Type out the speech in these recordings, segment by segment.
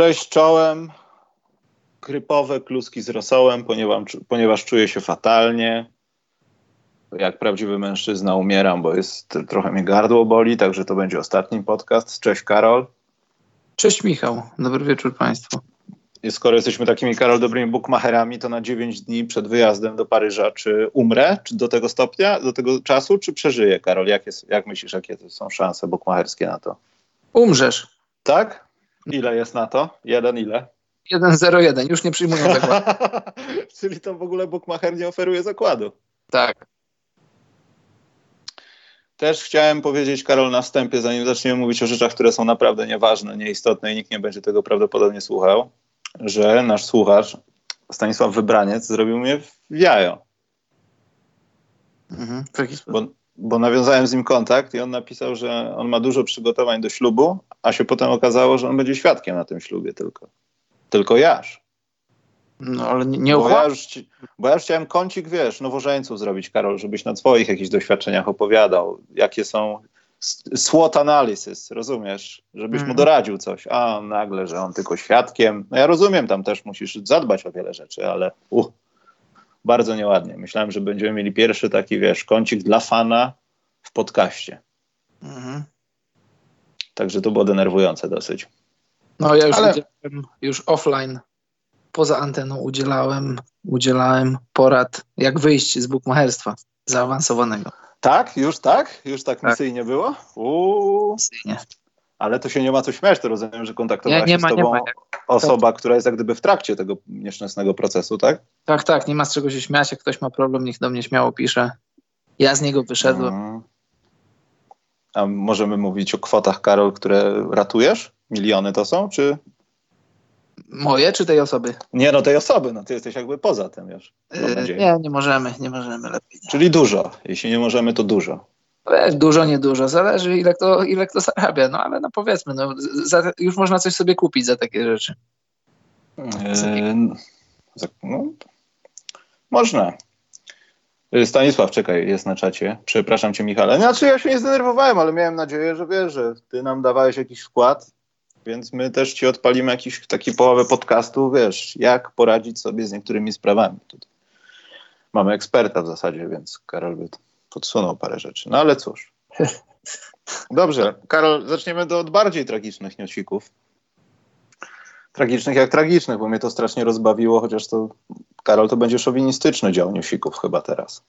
Cześć czołem, krypowe kluski z rosołem, ponieważ czuję się fatalnie. Jak prawdziwy mężczyzna umieram, bo jest trochę mnie gardło boli, także to będzie ostatni podcast. Cześć Karol. Cześć Michał, dobry wieczór Państwu. I skoro jesteśmy takimi, Karol, dobrymi bukmacherami, to na 9 dni przed wyjazdem do Paryża, czy umrę, czy do tego stopnia, do tego czasu, czy przeżyję, Karol? Jak myślisz, jakie są szanse bukmacherskie na to? Umrzesz. Tak? Ile jest na to? Ile? 1,01. Już nie przyjmuję zakładu. Czyli to w ogóle bukmacher nie oferuje zakładu. Tak. Też chciałem powiedzieć, Karol, na wstępie, zanim zaczniemy mówić o rzeczach, które są naprawdę nieważne, nieistotne i nikt nie będzie tego prawdopodobnie słuchał, że nasz słuchacz Stanisław Wybraniec zrobił mnie w jajo. Mhm. Bo nawiązałem z nim kontakt i on napisał, że on ma dużo przygotowań do ślubu, a się potem okazało, że on będzie świadkiem na tym ślubie tylko. Tylko jaż. No ale nie bo ja już chciałem kącik, wiesz, nowożeńców zrobić, Karol, żebyś na swoich jakichś doświadczeniach opowiadał, jakie są SWOT analysis, rozumiesz? Żebyś mu doradził coś. A on nagle, że on tylko świadkiem. No ja rozumiem, tam też musisz zadbać o wiele rzeczy, ale bardzo nieładnie. Myślałem, że będziemy mieli pierwszy taki, wiesz, kącik dla fana w podcaście. Mhm. Także to było denerwujące dosyć. No ja już udzielałem, już offline, poza anteną udzielałem porad, jak wyjść z bukmacherstwa zaawansowanego. Tak? Już tak. Misyjnie było? Misyjnie. Ale to się nie ma co śmiać, to rozumiem, że kontaktowała się z tobą osoba, która jest jak gdyby w trakcie tego nieszczęsnego procesu, tak? Tak, nie ma z czego się śmiać, jak ktoś ma problem, niech do mnie śmiało pisze. Ja z niego wyszedłem. A możemy mówić o kwotach, Karol, które ratujesz? Miliony to są, czy... Moje, czy tej osoby? Nie, tej osoby, ty jesteś jakby poza tym, wiesz. Nie możemy, lepiej nie. Czyli dużo, jeśli nie możemy, to dużo. Dużo, niedużo, zależy ile kto zarabia, ale powiedzmy, już można coś sobie kupić za takie rzeczy. Można. Stanisław, czekaj, jest na czacie. Przepraszam cię, Michale. Ja się nie zdenerwowałem, ale miałem nadzieję, że wiesz, że ty nam dawałeś jakiś wkład. Więc my też ci odpalimy jakiś taki połowę podcastu, wiesz, jak poradzić sobie z niektórymi sprawami. Tutaj mamy eksperta w zasadzie, więc Karol by podsunął parę rzeczy. Ale cóż. Dobrze, Karol, zaczniemy od bardziej tragicznych newsików. Tragicznych jak tragicznych, bo mnie to strasznie rozbawiło, chociaż to, Karol, to będzie szowinistyczny dział newsików chyba teraz.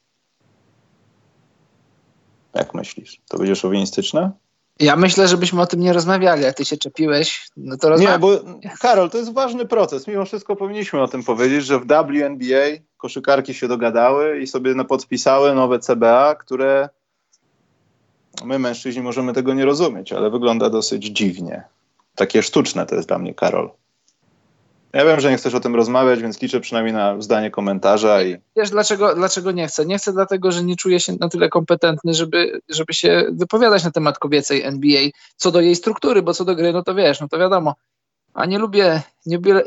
Jak myślisz? To będzie szowinistyczne? Ja myślę, żebyśmy o tym nie rozmawiali, jak ty się czepiłeś, to rozmawiamy. Nie, bo Karol, to jest ważny proces, mimo wszystko powinniśmy o tym powiedzieć, że w WNBA koszykarki się dogadały i sobie podpisały nowe CBA, które my mężczyźni możemy tego nie rozumieć, ale wygląda dosyć dziwnie. Takie sztuczne to jest dla mnie, Karol. Ja wiem, że nie chcesz o tym rozmawiać, więc liczę przynajmniej na zdanie komentarza. Wiesz, dlaczego nie chcę? Nie chcę dlatego, że nie czuję się na tyle kompetentny, żeby się wypowiadać na temat kobiecej NBA, co do jej struktury, bo co do gry, to wiesz, to wiadomo. A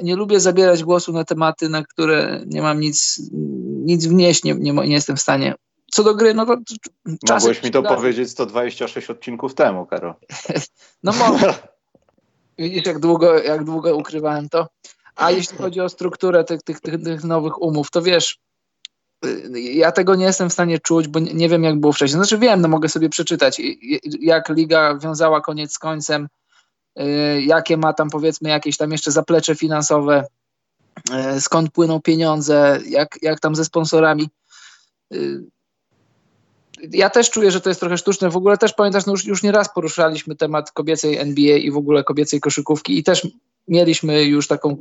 nie lubię zabierać głosu na tematy, na które nie mam nic wnieść, nie jestem w stanie. Co do gry, mogłeś mi to powiedzieć 126 odcinków temu, Karol. Mogę. Widzisz, jak długo ukrywałem to? A jeśli chodzi o strukturę tych nowych umów, to wiesz, ja tego nie jestem w stanie czuć, bo nie wiem, jak było wcześniej. Wiem, mogę sobie przeczytać, jak liga wiązała koniec z końcem, jakie ma tam, powiedzmy, jakieś tam jeszcze zaplecze finansowe, skąd płyną pieniądze, jak tam ze sponsorami. Ja też czuję, że to jest trochę sztuczne. W ogóle też pamiętasz, już nieraz poruszaliśmy temat kobiecej NBA i w ogóle kobiecej koszykówki i też mieliśmy już taką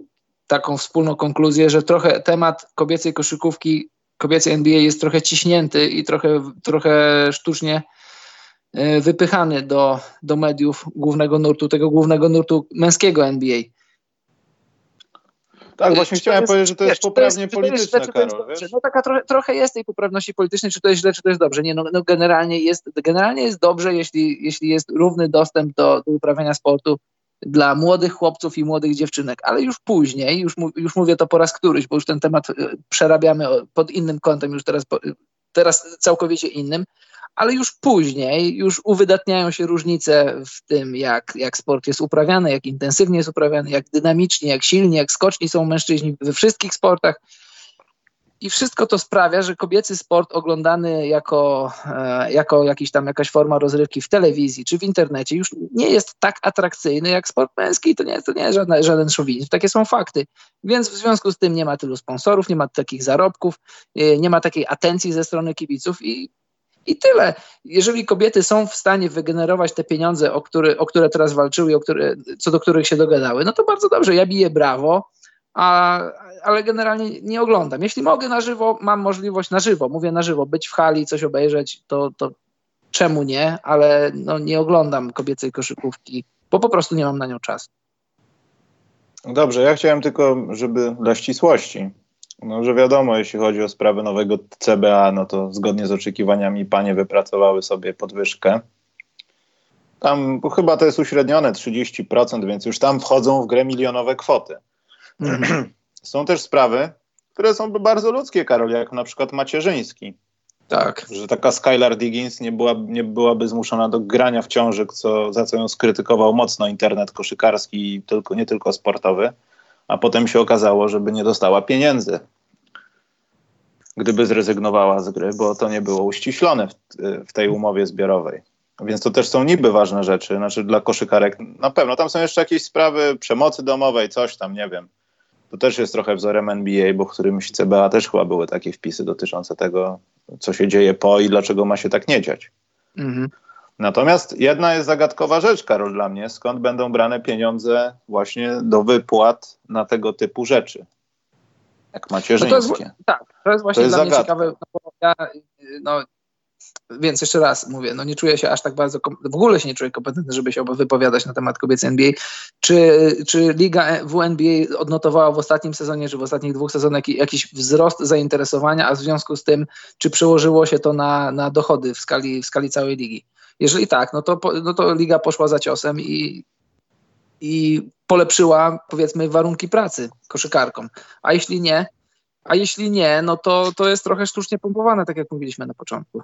wspólną konkluzję, że trochę temat kobiecej koszykówki, kobiecej NBA jest trochę ciśnięty i trochę sztucznie wypychany do mediów głównego nurtu, tego głównego nurtu męskiego NBA. Tak, właśnie chciałem powiedzieć, że to jest poprawnie polityczne, Karol. Trochę jest tej poprawności politycznej, czy to jest źle, czy to jest dobrze. Nie, generalnie jest dobrze, jeśli jest równy dostęp do uprawiania sportu dla młodych chłopców i młodych dziewczynek, ale już później, już mówię to po raz któryś, bo już ten temat przerabiamy pod innym kątem, już teraz całkowicie innym, ale już później już uwydatniają się różnice w tym, jak sport jest uprawiany, jak intensywnie jest uprawiany, jak dynamicznie, jak silnie, jak skoczni są mężczyźni we wszystkich sportach. I wszystko to sprawia, że kobiecy sport oglądany jako jakaś forma rozrywki w telewizji czy w internecie już nie jest tak atrakcyjny jak sport męski. To nie jest żaden szowinizm. Takie są fakty. Więc w związku z tym nie ma tylu sponsorów, nie ma takich zarobków, nie ma takiej atencji ze strony kibiców i tyle. Jeżeli kobiety są w stanie wygenerować te pieniądze, o które teraz walczyły i co do których się dogadały, no to bardzo dobrze. Ja biję brawo. Ale generalnie nie oglądam. Jeśli mogę na żywo, mam możliwość na żywo, mówię na żywo, być w hali, coś obejrzeć, to czemu nie, ale no nie oglądam kobiecej koszykówki, bo po prostu nie mam na nią czasu. Dobrze, ja chciałem tylko, żeby dla ścisłości, no że wiadomo, jeśli chodzi o sprawę nowego CBA, no to zgodnie z oczekiwaniami panie wypracowały sobie podwyżkę. Tam chyba to jest uśrednione 30%, więc już tam wchodzą w grę milionowe kwoty. Są też sprawy, które są bardzo ludzkie, Karol, jak na przykład macierzyński. Tak. Że taka Skylar Diggins nie byłaby zmuszona do grania w ciąży, za co ją skrytykował mocno internet koszykarski, nie tylko sportowy, a potem się okazało, żeby nie dostała pieniędzy, gdyby zrezygnowała z gry, bo to nie było uściślone w tej umowie zbiorowej. Więc to też są niby ważne rzeczy, znaczy dla koszykarek na pewno. Tam są jeszcze jakieś sprawy przemocy domowej, coś tam, nie wiem. To też jest trochę wzorem NBA, bo w którymś CBA też chyba były takie wpisy dotyczące tego, co się dzieje po i dlaczego ma się tak nie dziać. Mhm. Natomiast jedna jest zagadkowa rzecz, Karol, dla mnie. Skąd będą brane pieniądze właśnie do wypłat na tego typu rzeczy? Jak macierzyńskie. No to jest właśnie dla mnie ciekawe. Więc jeszcze raz mówię, nie czuję się aż tak bardzo, w ogóle się nie czuję kompetentny, żeby się wypowiadać na temat kobiecej NBA. Czy Liga WNBA odnotowała w ostatnim sezonie, czy w ostatnich dwóch sezonach jakiś wzrost zainteresowania, a w związku z tym, czy przełożyło się to na dochody w skali całej ligi? Jeżeli tak, no to liga poszła za ciosem i polepszyła, powiedzmy, warunki pracy koszykarkom, a jeśli nie, no to jest trochę sztucznie pompowane, tak jak mówiliśmy na początku.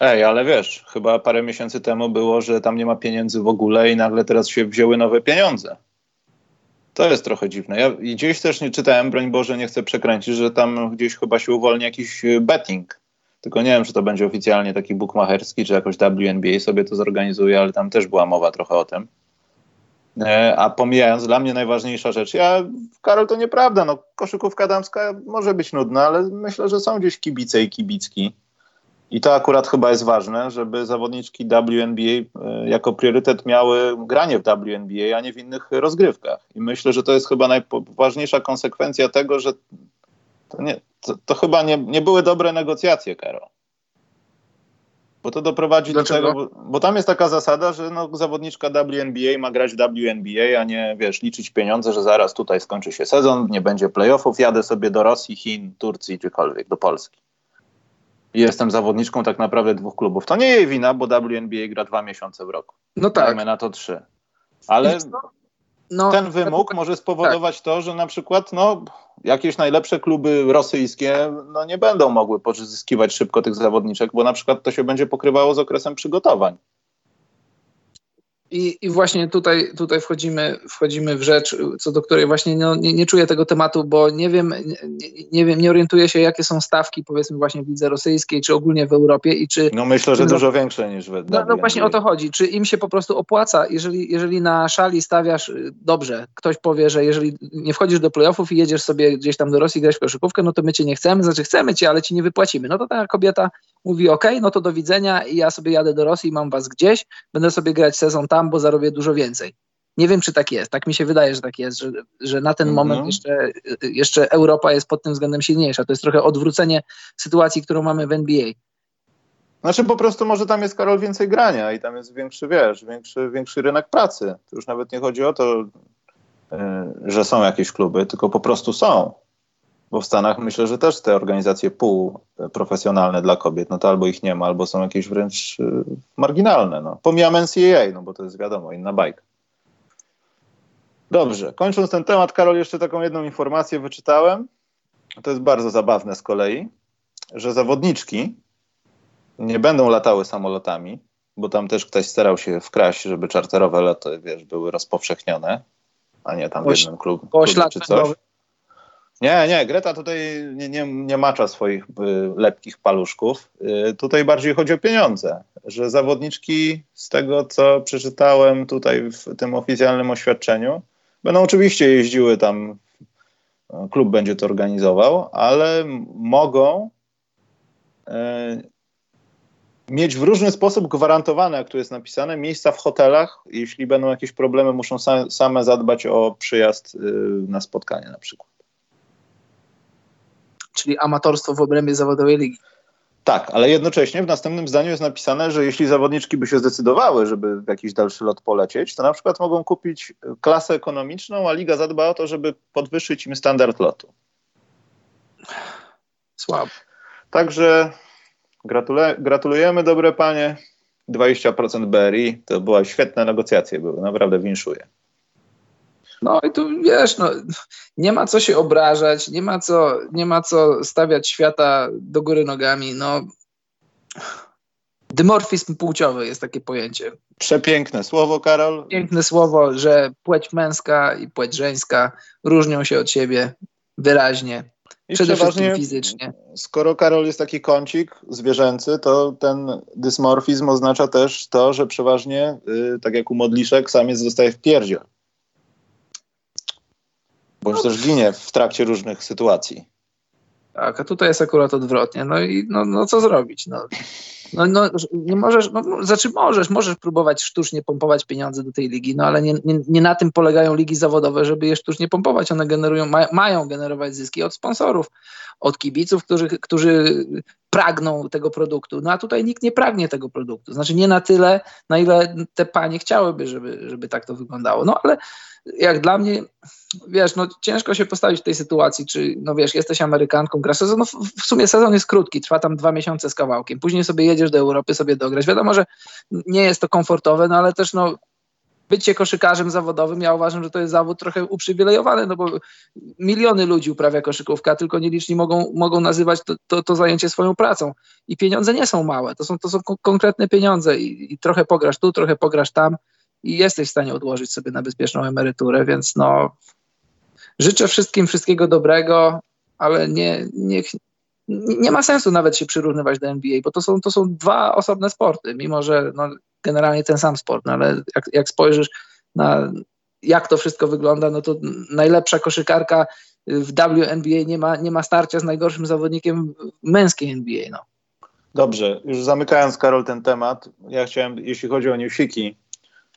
Ale wiesz, chyba parę miesięcy temu było, że tam nie ma pieniędzy w ogóle i nagle teraz się wzięły nowe pieniądze. To jest trochę dziwne. Ja gdzieś też nie czytałem, broń Boże, nie chcę przekręcić, że tam gdzieś chyba się uwolni jakiś betting. Tylko nie wiem, czy to będzie oficjalnie taki bukmacherski, czy jakoś WNBA sobie to zorganizuje, ale tam też była mowa trochę o tym. A pomijając, dla mnie najważniejsza rzecz, Karol, to nieprawda, koszykówka damska może być nudna, ale myślę, że są gdzieś kibice i kibicki. I to akurat chyba jest ważne, żeby zawodniczki WNBA jako priorytet miały granie w WNBA, a nie w innych rozgrywkach. I myślę, że to jest chyba najważniejsza konsekwencja tego, że to chyba nie były dobre negocjacje, Karol. Bo to doprowadzi do tego, bo tam jest taka zasada, że zawodniczka WNBA ma grać w WNBA, a nie, wiesz, liczyć pieniądze, że zaraz tutaj skończy się sezon, nie będzie playoffów, jadę sobie do Rosji, Chin, Turcji, gdziekolwiek, do Polski. Jestem zawodniczką tak naprawdę dwóch klubów. To nie jej wina, bo WNBA gra 2 miesiące w roku. No tak. Dajmy na to 3. Ale ten wymóg może spowodować to, że na przykład jakieś najlepsze kluby rosyjskie nie będą mogły pozyskiwać szybko tych zawodniczek, bo na przykład to się będzie pokrywało z okresem przygotowań. I właśnie tutaj wchodzimy w rzecz, co do której właśnie nie czuję tego tematu, bo nie wiem, nie orientuję się, jakie są stawki, powiedzmy, właśnie w lidze rosyjskiej, czy ogólnie w Europie i czy... myślę, że dużo większe niż w... właśnie o to chodzi, czy im się po prostu opłaca, jeżeli na szali stawiasz dobrze, ktoś powie, że jeżeli nie wchodzisz do playoffów i jedziesz sobie gdzieś tam do Rosji grać w koszykówkę, to my cię nie chcemy, znaczy chcemy cię, ale ci nie wypłacimy. To ta kobieta mówi, okej, to do widzenia i ja sobie jadę do Rosji, mam was gdzieś, będę sobie grać sezon tam, bo zarobię dużo więcej. Nie wiem, czy tak jest. Tak mi się wydaje, że tak jest, że na ten moment jeszcze Europa jest pod tym względem silniejsza. To jest trochę odwrócenie sytuacji, którą mamy w NBA. Znaczy po prostu może tam jest, Karol, więcej grania i tam jest większy rynek pracy. To już nawet nie chodzi o to, że są jakieś kluby, tylko po prostu są. Bo w Stanach myślę, że też te organizacje półprofesjonalne dla kobiet, to albo ich nie ma, albo są jakieś wręcz marginalne. Pomijam NCAA, bo to jest wiadomo, inna bajka. Dobrze, kończąc ten temat, Karol, jeszcze taką jedną informację wyczytałem. To jest bardzo zabawne z kolei, że zawodniczki nie będą latały samolotami, bo tam też ktoś starał się wkraść, żeby czarterowe loty, wiesz, były rozpowszechnione, a nie tam w jednym klubie czy coś. Nie, Greta tutaj nie macza swoich lepkich paluszków. Tutaj bardziej chodzi o pieniądze, że zawodniczki, z tego co przeczytałem tutaj w tym oficjalnym oświadczeniu, będą oczywiście jeździły tam, klub będzie to organizował, ale mogą mieć w różny sposób gwarantowane, jak tu jest napisane, miejsca w hotelach. Jeśli będą jakieś problemy, muszą same zadbać o przyjazd na spotkanie na przykład. Czyli amatorstwo w obrębie zawodowej ligi. Tak, ale jednocześnie w następnym zdaniu jest napisane, że jeśli zawodniczki by się zdecydowały, żeby w jakiś dalszy lot polecieć, to na przykład mogą kupić klasę ekonomiczną, a liga zadba o to, żeby podwyższyć im standard lotu. Słabo. Także gratulujemy, dobre panie. 20% BRI, to była świetna negocjacja, były, naprawdę winszuję. No i tu wiesz, no, nie ma co się obrażać, nie ma co stawiać świata do góry nogami. No. Dymorfizm płciowy jest takie pojęcie. Przepiękne słowo, Karol. Piękne słowo, że płeć męska i płeć żeńska różnią się od siebie wyraźnie. I przede wszystkim fizycznie. Skoro, Karol, jest taki kącik zwierzęcy, to ten dysmorfizm oznacza też to, że przeważnie, tak jak u modliszek, samiec dostaje w pierdziel. Bądź też ginie w trakcie różnych sytuacji. Tak, a tutaj jest akurat odwrotnie. No i no co zrobić? No, nie możesz, znaczy możesz próbować sztucznie pompować pieniądze do tej ligi, no ale nie na tym polegają ligi zawodowe, żeby je sztucznie pompować. One mają generować zyski od sponsorów, od kibiców, którzy pragną tego produktu. No a tutaj nikt nie pragnie tego produktu. Znaczy nie na tyle, na ile te panie chciałyby, żeby tak to wyglądało. No ale jak dla mnie, wiesz, no ciężko się postawić w tej sytuacji, czy, no wiesz, jesteś Amerykanką, grasz sezon, no w sumie sezon jest krótki, trwa tam 2 miesiące z kawałkiem, później sobie jedziesz do Europy sobie dograć. Wiadomo, że nie jest to komfortowe, no ale też, no, bycie koszykarzem zawodowym, ja uważam, że to jest zawód trochę uprzywilejowany, no bo miliony ludzi uprawia koszykówkę, a tylko nieliczni mogą nazywać to zajęcie swoją pracą. I pieniądze nie są małe, to są konkretne pieniądze i trochę pograsz tu, trochę pograsz tam i jesteś w stanie odłożyć sobie na bezpieczną emeryturę, więc no życzę wszystkim wszystkiego dobrego, ale nie ma sensu nawet się przyrównywać do NBA, bo to są 2 osobne sporty, mimo że no, generalnie ten sam sport, no, ale jak spojrzysz na jak to wszystko wygląda, no to najlepsza koszykarka w WNBA nie ma starcia z najgorszym zawodnikiem męskiej NBA. No. Dobrze, już zamykając, Karol, ten temat, ja chciałem, jeśli chodzi o newsiki,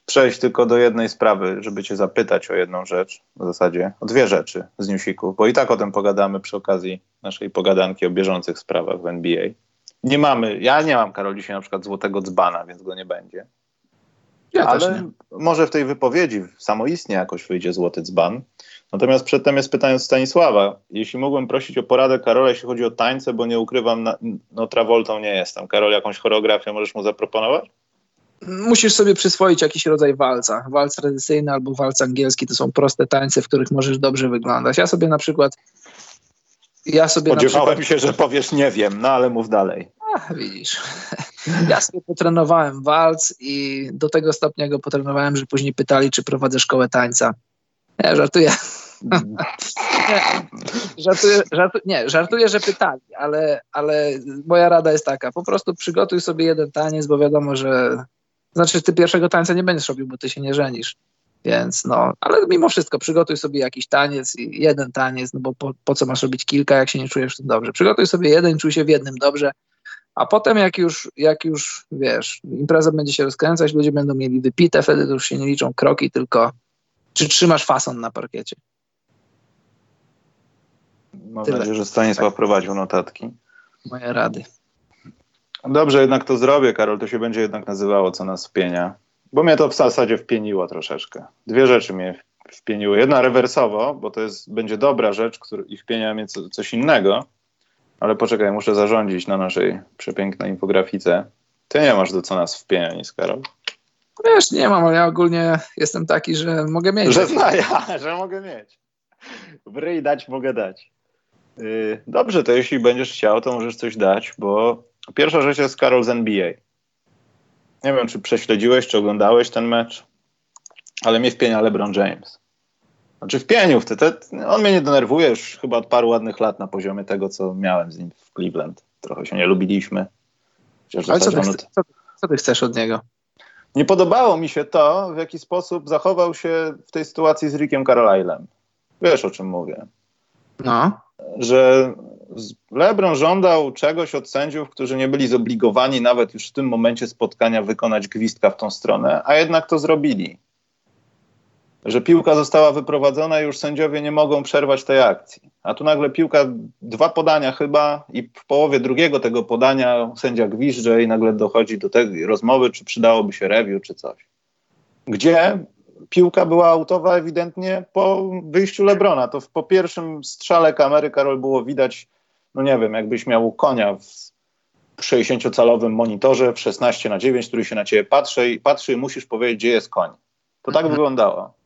przejść tylko do jednej sprawy, żeby cię zapytać o jedną rzecz, w zasadzie o 2 rzeczy z newsików, bo i tak o tym pogadamy przy okazji naszej pogadanki o bieżących sprawach w NBA. Ja nie mam, Karol, dzisiaj na przykład złotego dzbana, więc go nie będzie. Ale może w tej wypowiedzi samoistnie jakoś wyjdzie złoty dzban. Natomiast przedtem jest pytanie od Stanisława. Jeśli mógłbym prosić o poradę Karola, jeśli chodzi o tańce, bo nie ukrywam, Travoltą nie jestem. Karol, jakąś choreografię możesz mu zaproponować? Musisz sobie przyswoić jakiś rodzaj walca. Walc tradycyjny albo walc angielski to są proste tańce, w których możesz dobrze wyglądać. Spodziewałem się, że powiesz nie wiem, no ale mów dalej. Widzisz. Ja sobie potrenowałem walc i do tego stopnia go potrenowałem, że później pytali, czy prowadzę szkołę tańca. Nie, żartuję. Żartuję, że pytali, ale moja rada jest taka, po prostu przygotuj sobie jeden taniec, bo wiadomo, że znaczy ty pierwszego tańca nie będziesz robił, bo ty się nie żenisz, więc no, ale mimo wszystko przygotuj sobie jakiś taniec i jeden taniec, no bo po co masz robić kilka, jak się nie czujesz w tym dobrze, przygotuj sobie jeden, czuj się w jednym dobrze, a potem jak już wiesz, impreza będzie się rozkręcać, ludzie będą mieli wypite, wtedy to już się nie liczą kroki, tylko czy trzymasz fason na parkiecie. Mam nadzieję, że Stanisław prowadził notatki. Moje rady. Dobrze, jednak to zrobię, Karol. To się będzie jednak nazywało, co nas wpienia. Bo mnie to w zasadzie wpieniło troszeczkę. 2 rzeczy mnie wpieniły. Jedna rewersowo, bo to będzie dobra rzecz, i wpienia mnie coś innego. Ale poczekaj, muszę zarządzić na naszej przepięknej infografice. Ty nie masz do co nas wpienia nic, Karol. Wiesz, nie mam, ale ja ogólnie jestem taki, że mogę mieć. Że mogę mieć. W ryj dać mogę dać. Dobrze, to jeśli będziesz chciał, to możesz coś dać, bo Pierwsza rzecz jest Karol z NBA. Nie wiem, czy prześledziłeś, czy oglądałeś ten mecz, ale mnie wpienia LeBron James. Znaczy wpienił. On mnie nie denerwuje już chyba od paru ładnych lat na poziomie tego, co miałem z nim w Cleveland. Trochę się nie lubiliśmy. Ale co ty chcesz od niego? Nie podobało mi się to, w jaki sposób zachował się w tej sytuacji z Rickiem Carlisle'em. Wiesz, o czym mówię. No. Że LeBron żądał czegoś od sędziów, którzy nie byli zobligowani nawet już w tym momencie spotkania wykonać gwizdka w tą stronę, a jednak to zrobili. Że piłka została wyprowadzona i już sędziowie nie mogą przerwać tej akcji. A tu nagle piłka, dwa podania chyba i w połowie drugiego tego podania sędzia gwizdże i nagle dochodzi do tej rozmowy, czy przydałoby się review, czy coś. Gdzie piłka była outowa ewidentnie po wyjściu LeBrona. To po pierwszym strzale kamery, Karol, było widać, no nie wiem, jakbyś miał konia w 60-calowym monitorze w 16:9, który się na ciebie patrzy i musisz powiedzieć, gdzie jest koń. To tak wyglądało.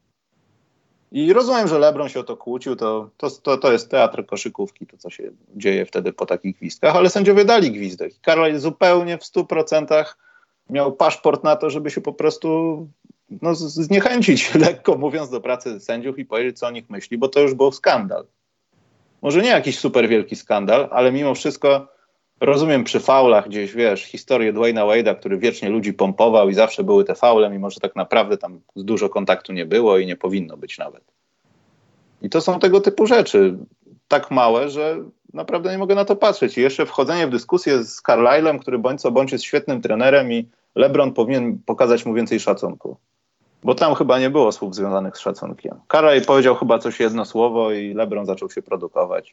I rozumiem, że LeBron się o to kłócił, to jest teatr koszykówki, to co się dzieje wtedy po takich gwizdkach, ale sędziowie dali gwizdek. Karol zupełnie w 100% miał paszport na to, żeby się po prostu zniechęcić, lekko mówiąc, do pracy sędziów i powiedzieć, co o nich myśli, bo to już był skandal. Może nie jakiś super wielki skandal, ale mimo wszystko rozumiem przy faulach gdzieś, wiesz, historię Dwayna Wade'a, który wiecznie ludzi pompował i zawsze były te faule, mimo że tak naprawdę tam dużo kontaktu nie było i nie powinno być nawet. I to są tego typu rzeczy, tak małe, że naprawdę nie mogę na to patrzeć. I jeszcze wchodzenie w dyskusję z Carlisle'em, który bądź co bądź jest świetnym trenerem i LeBron powinien pokazać mu więcej szacunku. Bo tam chyba nie było słów związanych z szacunkiem. Karol powiedział chyba coś jedno słowo i LeBron zaczął się produkować.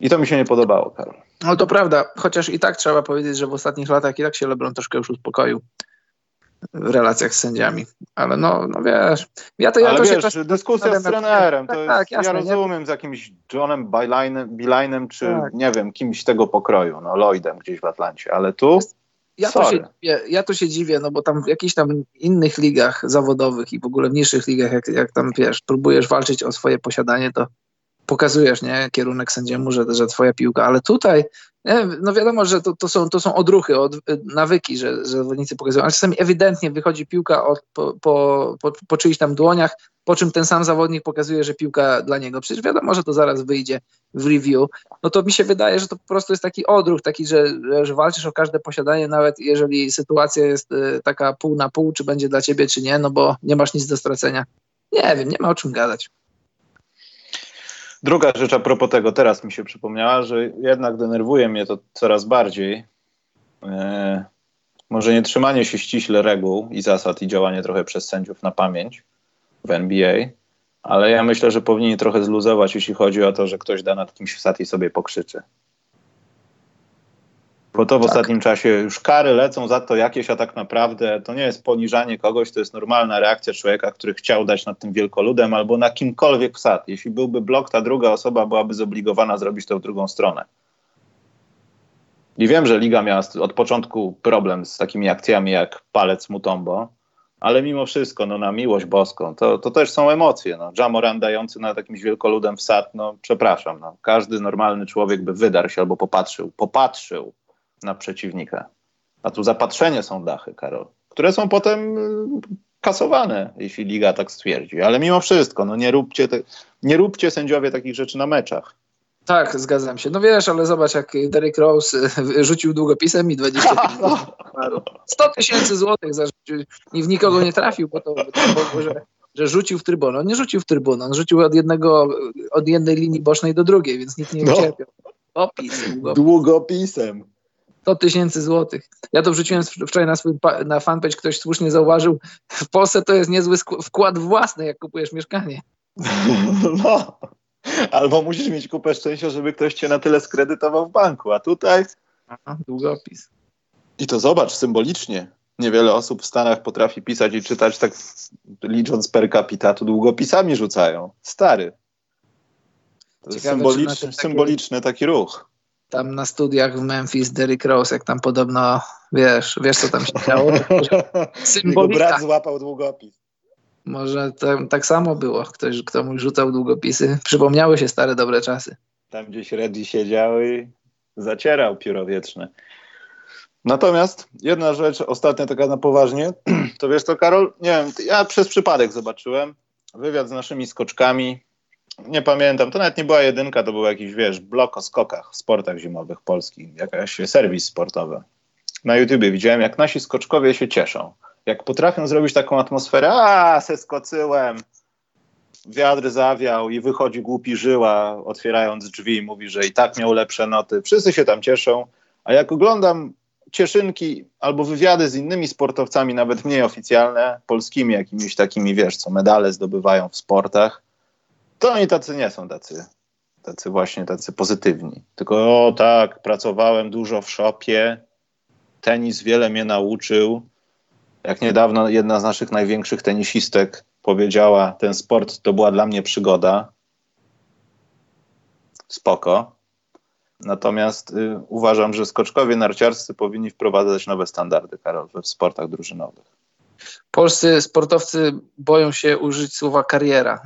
I to mi się nie podobało, Karol. No to prawda, chociaż i tak trzeba powiedzieć, że w ostatnich latach i tak się LeBron troszkę już uspokoił w relacjach z sędziami. Ale wiesz... dyskusja z trenerem, to jest, tak, jasne, ja rozumiem, nie? Z jakimś Johnem Beeline'em czy tak. Nie wiem, kimś tego pokroju, Lloydem gdzieś w Atlancie, ale tu... Ja to się dziwię, bo tam w jakichś tam innych ligach zawodowych i w ogóle w niższych ligach, jak tam, wiesz, próbujesz walczyć o swoje posiadanie, to pokazujesz, nie, kierunek sędziemu, że twoja piłka, ale tutaj, nie, wiadomo, że to są odruchy, nawyki, że zawodnicy pokazują, ale czasami ewidentnie wychodzi piłka po czyichś tam dłoniach, po czym ten sam zawodnik pokazuje, że piłka dla niego. Przecież wiadomo, że to zaraz wyjdzie w review. No to mi się wydaje, że to po prostu jest taki odruch, taki, że walczysz o każde posiadanie, nawet jeżeli sytuacja jest taka pół na pół, czy będzie dla ciebie, czy nie, bo nie masz nic do stracenia. Nie wiem, nie ma o czym gadać. Druga rzecz a propos tego, teraz mi się przypomniała, że jednak denerwuje mnie to coraz bardziej. Może nie trzymanie się ściśle reguł i zasad i działanie trochę przez sędziów na pamięć w NBA, ale ja myślę, że powinni trochę zluzować, jeśli chodzi o to, że ktoś da nad kimś wsad i sobie pokrzyczy. Bo to w ostatnim czasie już kary lecą za to jakieś, a tak naprawdę to nie jest poniżanie kogoś, to jest normalna reakcja człowieka, który chciał dać nad tym wielkoludem albo na kimkolwiek wsad. Jeśli byłby blok, ta druga osoba byłaby zobligowana zrobić to w drugą stronę. I wiem, że liga miała od początku problem z takimi akcjami jak palec Mutombo, ale mimo wszystko, na miłość boską, to też są emocje. Ja Morant dający nad jakimś wielkoludem wsad, przepraszam, każdy normalny człowiek by wydarł się albo popatrzył na przeciwnika. A tu zapatrzenie są dachy, Karol, które są potem kasowane, jeśli liga tak stwierdzi. Ale mimo wszystko, nie róbcie sędziowie takich rzeczy na meczach. Tak, zgadzam się. Ale zobacz, jak Derek Rose rzucił długopisem i 25 zł. 100 000 złotych zarzucił i w nikogo nie trafił, że rzucił w trybunę. On nie rzucił w trybunę, on rzucił od jednej linii bocznej do drugiej, więc nikt nie ucierpiał. Długopisem. 100 000 złotych. Ja to wrzuciłem wczoraj na swój na fanpage, ktoś słusznie zauważył, w Polsce to jest niezły wkład własny, jak kupujesz mieszkanie. Albo musisz mieć kupę szczęścia, żeby ktoś cię na tyle skredytował w banku, a tutaj... długopis. I to zobacz, symbolicznie. Niewiele osób w Stanach potrafi pisać i czytać, tak licząc per capita, to długopisami rzucają. Stary. To jest symboliczny taki ruch. Tam na studiach w Memphis Derrick Rose, jak tam podobno, wiesz co tam się działo? Jego brat złapał długopis. Może tam tak samo było. Ktoś, kto mu rzucał długopisy. Przypomniały się stare dobre czasy. Tam gdzieś Reggie siedział i zacierał pióro wieczne. Natomiast jedna rzecz, ostatnia taka na poważnie, to wiesz co, Karol? Nie wiem, ja przez przypadek zobaczyłem wywiad z naszymi skoczkami, nie pamiętam, to nawet nie była jedynka, to był jakiś, wiesz, blok o skokach w sportach zimowych polskich, jakiś serwis sportowy. Na YouTubie widziałem, jak nasi skoczkowie się cieszą. Jak potrafią zrobić taką atmosferę, a se skocyłem, wiatr zawiał i wychodzi głupi Żyła, otwierając drzwi i mówi, że i tak miał lepsze noty. Wszyscy się tam cieszą, a jak oglądam cieszynki albo wywiady z innymi sportowcami, nawet mniej oficjalne, polskimi jakimiś takimi, wiesz co, medale zdobywają w sportach, to oni tacy nie są tacy pozytywni. Tylko o tak, pracowałem dużo w szopie, tenis wiele mnie nauczył. Jak niedawno jedna z naszych największych tenisistek powiedziała, ten sport to była dla mnie przygoda. Spoko. Natomiast uważam, że skoczkowie narciarscy powinni wprowadzać nowe standardy, Karol, w sportach drużynowych. Polscy sportowcy boją się użyć słowa kariera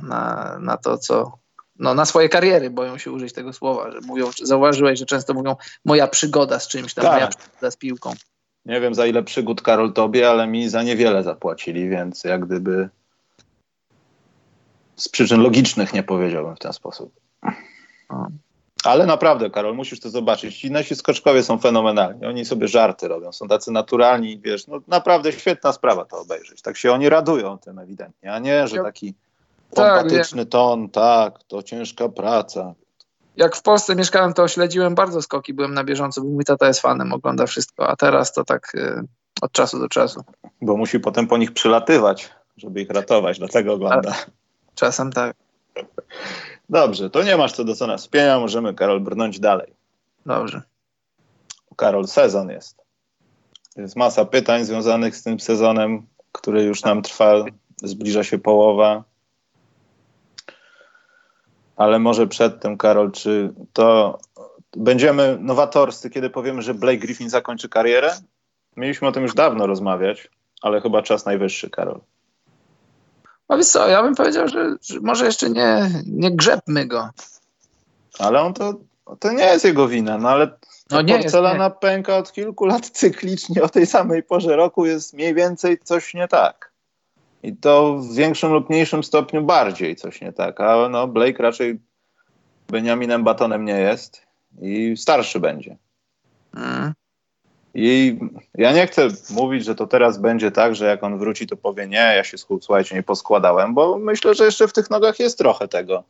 na to, co... No, na swoje kariery boją się użyć tego słowa, że mówią, zauważyłeś, że często mówią moja przygoda z czymś tam, tak. Moja przygoda z piłką. Nie wiem, za ile przygód, Karol, tobie, ale mi za niewiele zapłacili, więc jak gdyby z przyczyn logicznych nie powiedziałbym w ten sposób. Ale naprawdę, Karol, musisz to zobaczyć. Ci nasi skoczkowie są fenomenalni. Oni sobie żarty robią. Są tacy naturalni, wiesz, no naprawdę świetna sprawa to obejrzeć. Tak się oni radują tym ewidentnie, a nie, że taki pompatyczny ton, tak, to ciężka praca. Jak w Polsce mieszkałem, to śledziłem bardzo skoki, byłem na bieżąco, bo mój tata jest fanem, ogląda wszystko, a teraz to tak od czasu do czasu. Bo musi potem po nich przylatywać, żeby ich ratować, dlatego ogląda. A czasem tak. Dobrze, to nie masz co do nas spienia, możemy, Karol, brnąć dalej. Dobrze. Karol, sezon jest. Jest masa pytań związanych z tym sezonem, który już nam trwa, zbliża się połowa. Ale może przed tym, Karol, czy to będziemy nowatorscy, kiedy powiemy, że Blake Griffin zakończy karierę? Mieliśmy o tym już dawno rozmawiać, ale chyba czas najwyższy, Karol. No wiesz co, ja bym powiedział, że może jeszcze nie grzebmy go. Ale on to nie jest jego wina, no ale no nie porcelana jest, nie. Pęka od kilku lat cyklicznie, o tej samej porze roku jest mniej więcej coś nie tak. I to w większym lub mniejszym stopniu bardziej coś nie tak. A no Blake raczej Beniaminem Batonem nie jest i starszy będzie. I ja nie chcę mówić, że to teraz będzie tak, że jak on wróci, to powie nie, ja się słuchajcie, nie poskładałem, bo myślę, że jeszcze w tych nogach jest trochę tego.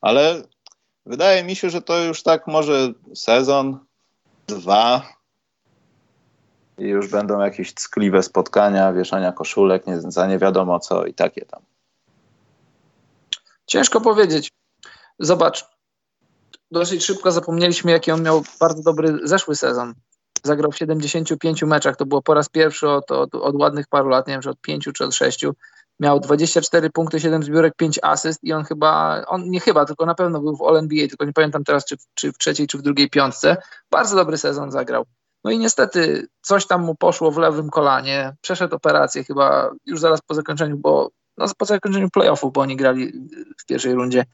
Ale wydaje mi się, że to już tak może sezon, 2 i już będą jakieś ckliwe spotkania, wieszania koszulek, za nie wiadomo co i takie tam. Ciężko powiedzieć. Zobacz, dosyć szybko zapomnieliśmy, jaki on miał bardzo dobry zeszły sezon. Zagrał w 75 meczach, to było po raz pierwszy od ładnych paru lat, nie wiem, czy od 5 czy od 6. Miał 24 punkty, 7 zbiórek, 5 asyst i on na pewno był w All-NBA, tylko nie pamiętam teraz, czy w 3. czy w 2. piątce. Bardzo dobry sezon zagrał. No i niestety coś tam mu poszło w lewym kolanie, przeszedł operację chyba już zaraz po zakończeniu, play-offu, bo oni grali w pierwszej rundzie.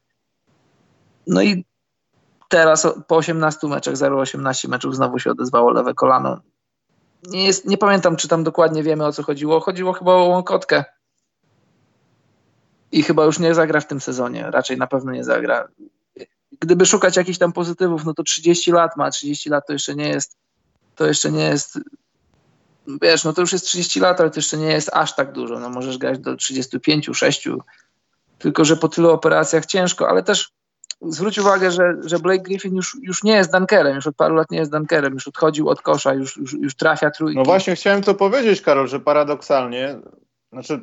No i teraz po 18 meczach, 0-18 meczów znowu się odezwało lewe kolano. Nie pamiętam, czy tam dokładnie wiemy, o co chodziło. Chodziło chyba o łąkotkę. I chyba już nie zagra w tym sezonie, raczej na pewno nie zagra. Gdyby szukać jakichś tam pozytywów, no to 30 lat ma, 30 lat to jeszcze nie jest, wiesz, no to już jest 30 lat, ale to jeszcze nie jest aż tak dużo, no możesz grać do 35, 6, tylko że po tylu operacjach ciężko, ale też zwróć uwagę, że Blake Griffin już nie jest dunkerem, już od paru lat nie jest dunkerem, już odchodził od kosza, już trafia trójki. No właśnie chciałem to powiedzieć, Karol, że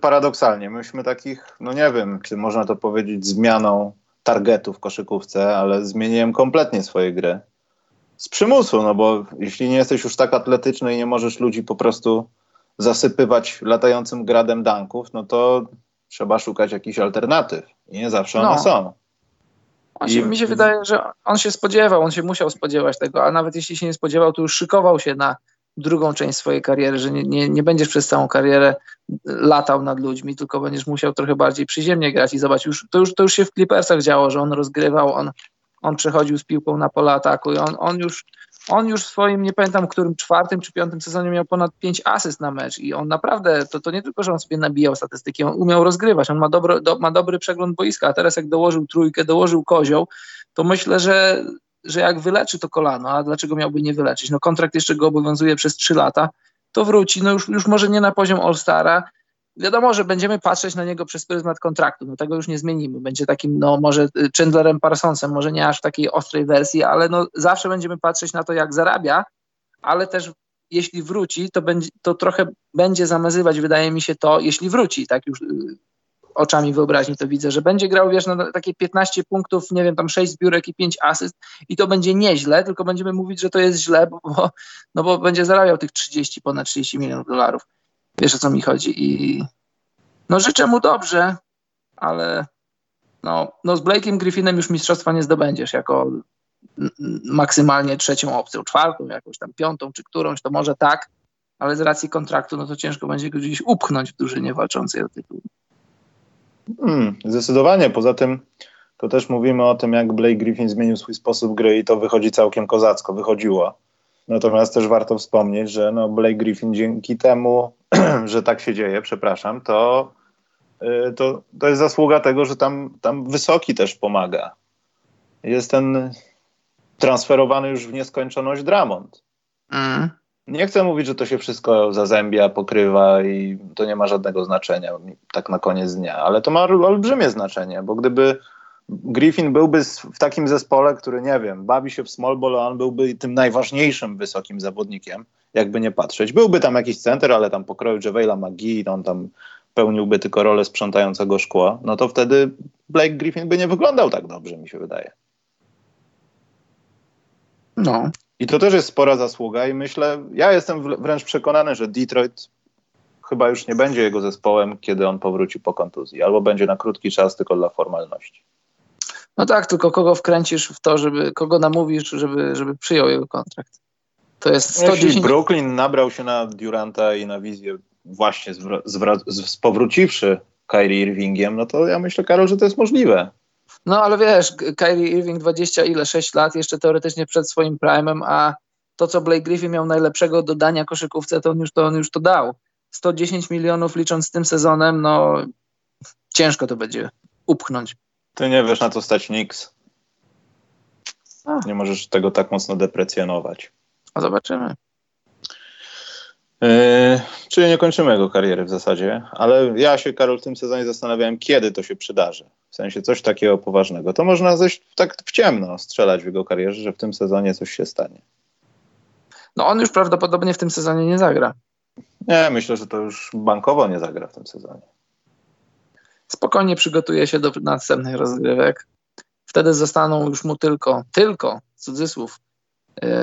paradoksalnie, myśmy takich, no nie wiem, czy można to powiedzieć zmianą targetu w koszykówce, ale zmieniłem kompletnie swoje gry. Z przymusu, no bo jeśli nie jesteś już tak atletyczny i nie możesz ludzi po prostu zasypywać latającym gradem dunków, no to trzeba szukać jakichś alternatyw. I nie zawsze one są. Mi się wydaje, że on się spodziewał, on się musiał spodziewać tego, a nawet jeśli się nie spodziewał, to już szykował się na drugą część swojej kariery, że nie będziesz przez całą karierę latał nad ludźmi, tylko będziesz musiał trochę bardziej przyziemnie grać i zobacz, to już się w Clippersach działo, że on rozgrywał, on przechodził z piłką na pole ataku i on już on już w swoim, nie pamiętam, którym 4. czy 5. sezonie miał ponad 5 asyst na mecz i on naprawdę, to nie tylko, że on sobie nabijał statystyki, on umiał rozgrywać, on ma dobry przegląd boiska, a teraz jak dołożył trójkę, dołożył kozioł, to myślę, że jak wyleczy to kolano, a dlaczego miałby nie wyleczyć? No kontrakt jeszcze go obowiązuje przez 3 lata, to wróci, no już może nie na poziom All-Stara. Wiadomo, że będziemy patrzeć na niego przez pryzmat kontraktu, no tego już nie zmienimy. Będzie takim, no może Chandlerem Parsonsem, może nie aż w takiej ostrej wersji, ale no zawsze będziemy patrzeć na to, jak zarabia, ale też jeśli wróci, to trochę będzie zamazywać, wydaje mi się to, jeśli wróci, tak już oczami wyobraźni to widzę, że będzie grał, wiesz, na takie 15 punktów, nie wiem, tam 6 zbiórek i 5 asyst i to będzie nieźle, tylko będziemy mówić, że to jest źle, bo będzie zarabiał tych ponad 30 milionów dolarów. Wiesz, o co mi chodzi i no życzę mu dobrze, ale no z Blake'em Griffinem już mistrzostwa nie zdobędziesz jako maksymalnie 3. opcją, 4., jakąś tam 5. czy którąś, to może tak, ale z racji kontraktu, no to ciężko będzie go gdzieś upchnąć w drużynie walczącej o tytuł. Zdecydowanie, poza tym to też mówimy o tym, jak Blake Griffin zmienił swój sposób gry i to wychodzi całkiem kozacko, wychodziło. Natomiast też warto wspomnieć, że no Blake Griffin dzięki temu, że tak się dzieje, to jest zasługa tego, że tam Wysoki też pomaga. Jest ten transferowany już w nieskończoność Drummond. Nie chcę mówić, że to się wszystko zazębia, pokrywa i to nie ma żadnego znaczenia tak na koniec dnia, ale to ma olbrzymie znaczenie, bo gdyby Griffin byłby w takim zespole, który, nie wiem, bawi się w small ball, a on byłby tym najważniejszym wysokim zawodnikiem, jakby nie patrzeć. Byłby tam jakiś center, ale tam pokroju JaVale'a McGee, on tam pełniłby tylko rolę sprzątającego szkła, no to wtedy Blake Griffin by nie wyglądał tak dobrze, mi się wydaje. No. I to też jest spora zasługa i myślę, ja jestem wręcz przekonany, że Detroit chyba już nie będzie jego zespołem, kiedy on powróci po kontuzji, albo będzie na krótki czas tylko dla formalności. No tak, tylko kogo wkręcisz w to, kogo namówisz, żeby przyjął jego kontrakt. To jest 110... Jeśli Brooklyn nabrał się na Duranta i na wizję właśnie z powróciwszy Kyrie Irvingiem, no to ja myślę, Karol, że to jest możliwe. No ale wiesz, Kyrie Irving 6 lat, jeszcze teoretycznie przed swoim prime'em, a to, co Blake Griffin miał najlepszego dodania koszykówce, to on już to dał. 110 milionów licząc z tym sezonem, no ciężko to będzie upchnąć. Ty nie wiesz, na co stać Knicks. Nie możesz tego tak mocno deprecjonować. A zobaczymy. Czyli nie kończymy jego kariery w zasadzie, ale ja się, Karol, w tym sezonie zastanawiałem, kiedy to się przydarzy. W sensie coś takiego poważnego. To można zejść tak w ciemno strzelać w jego karierze, że w tym sezonie coś się stanie. No on już prawdopodobnie w tym sezonie nie zagra. Nie, myślę, że to już bankowo nie zagra w tym sezonie. Spokojnie przygotuje się do następnych rozgrywek. Wtedy zostaną już mu tylko, cudzysłów,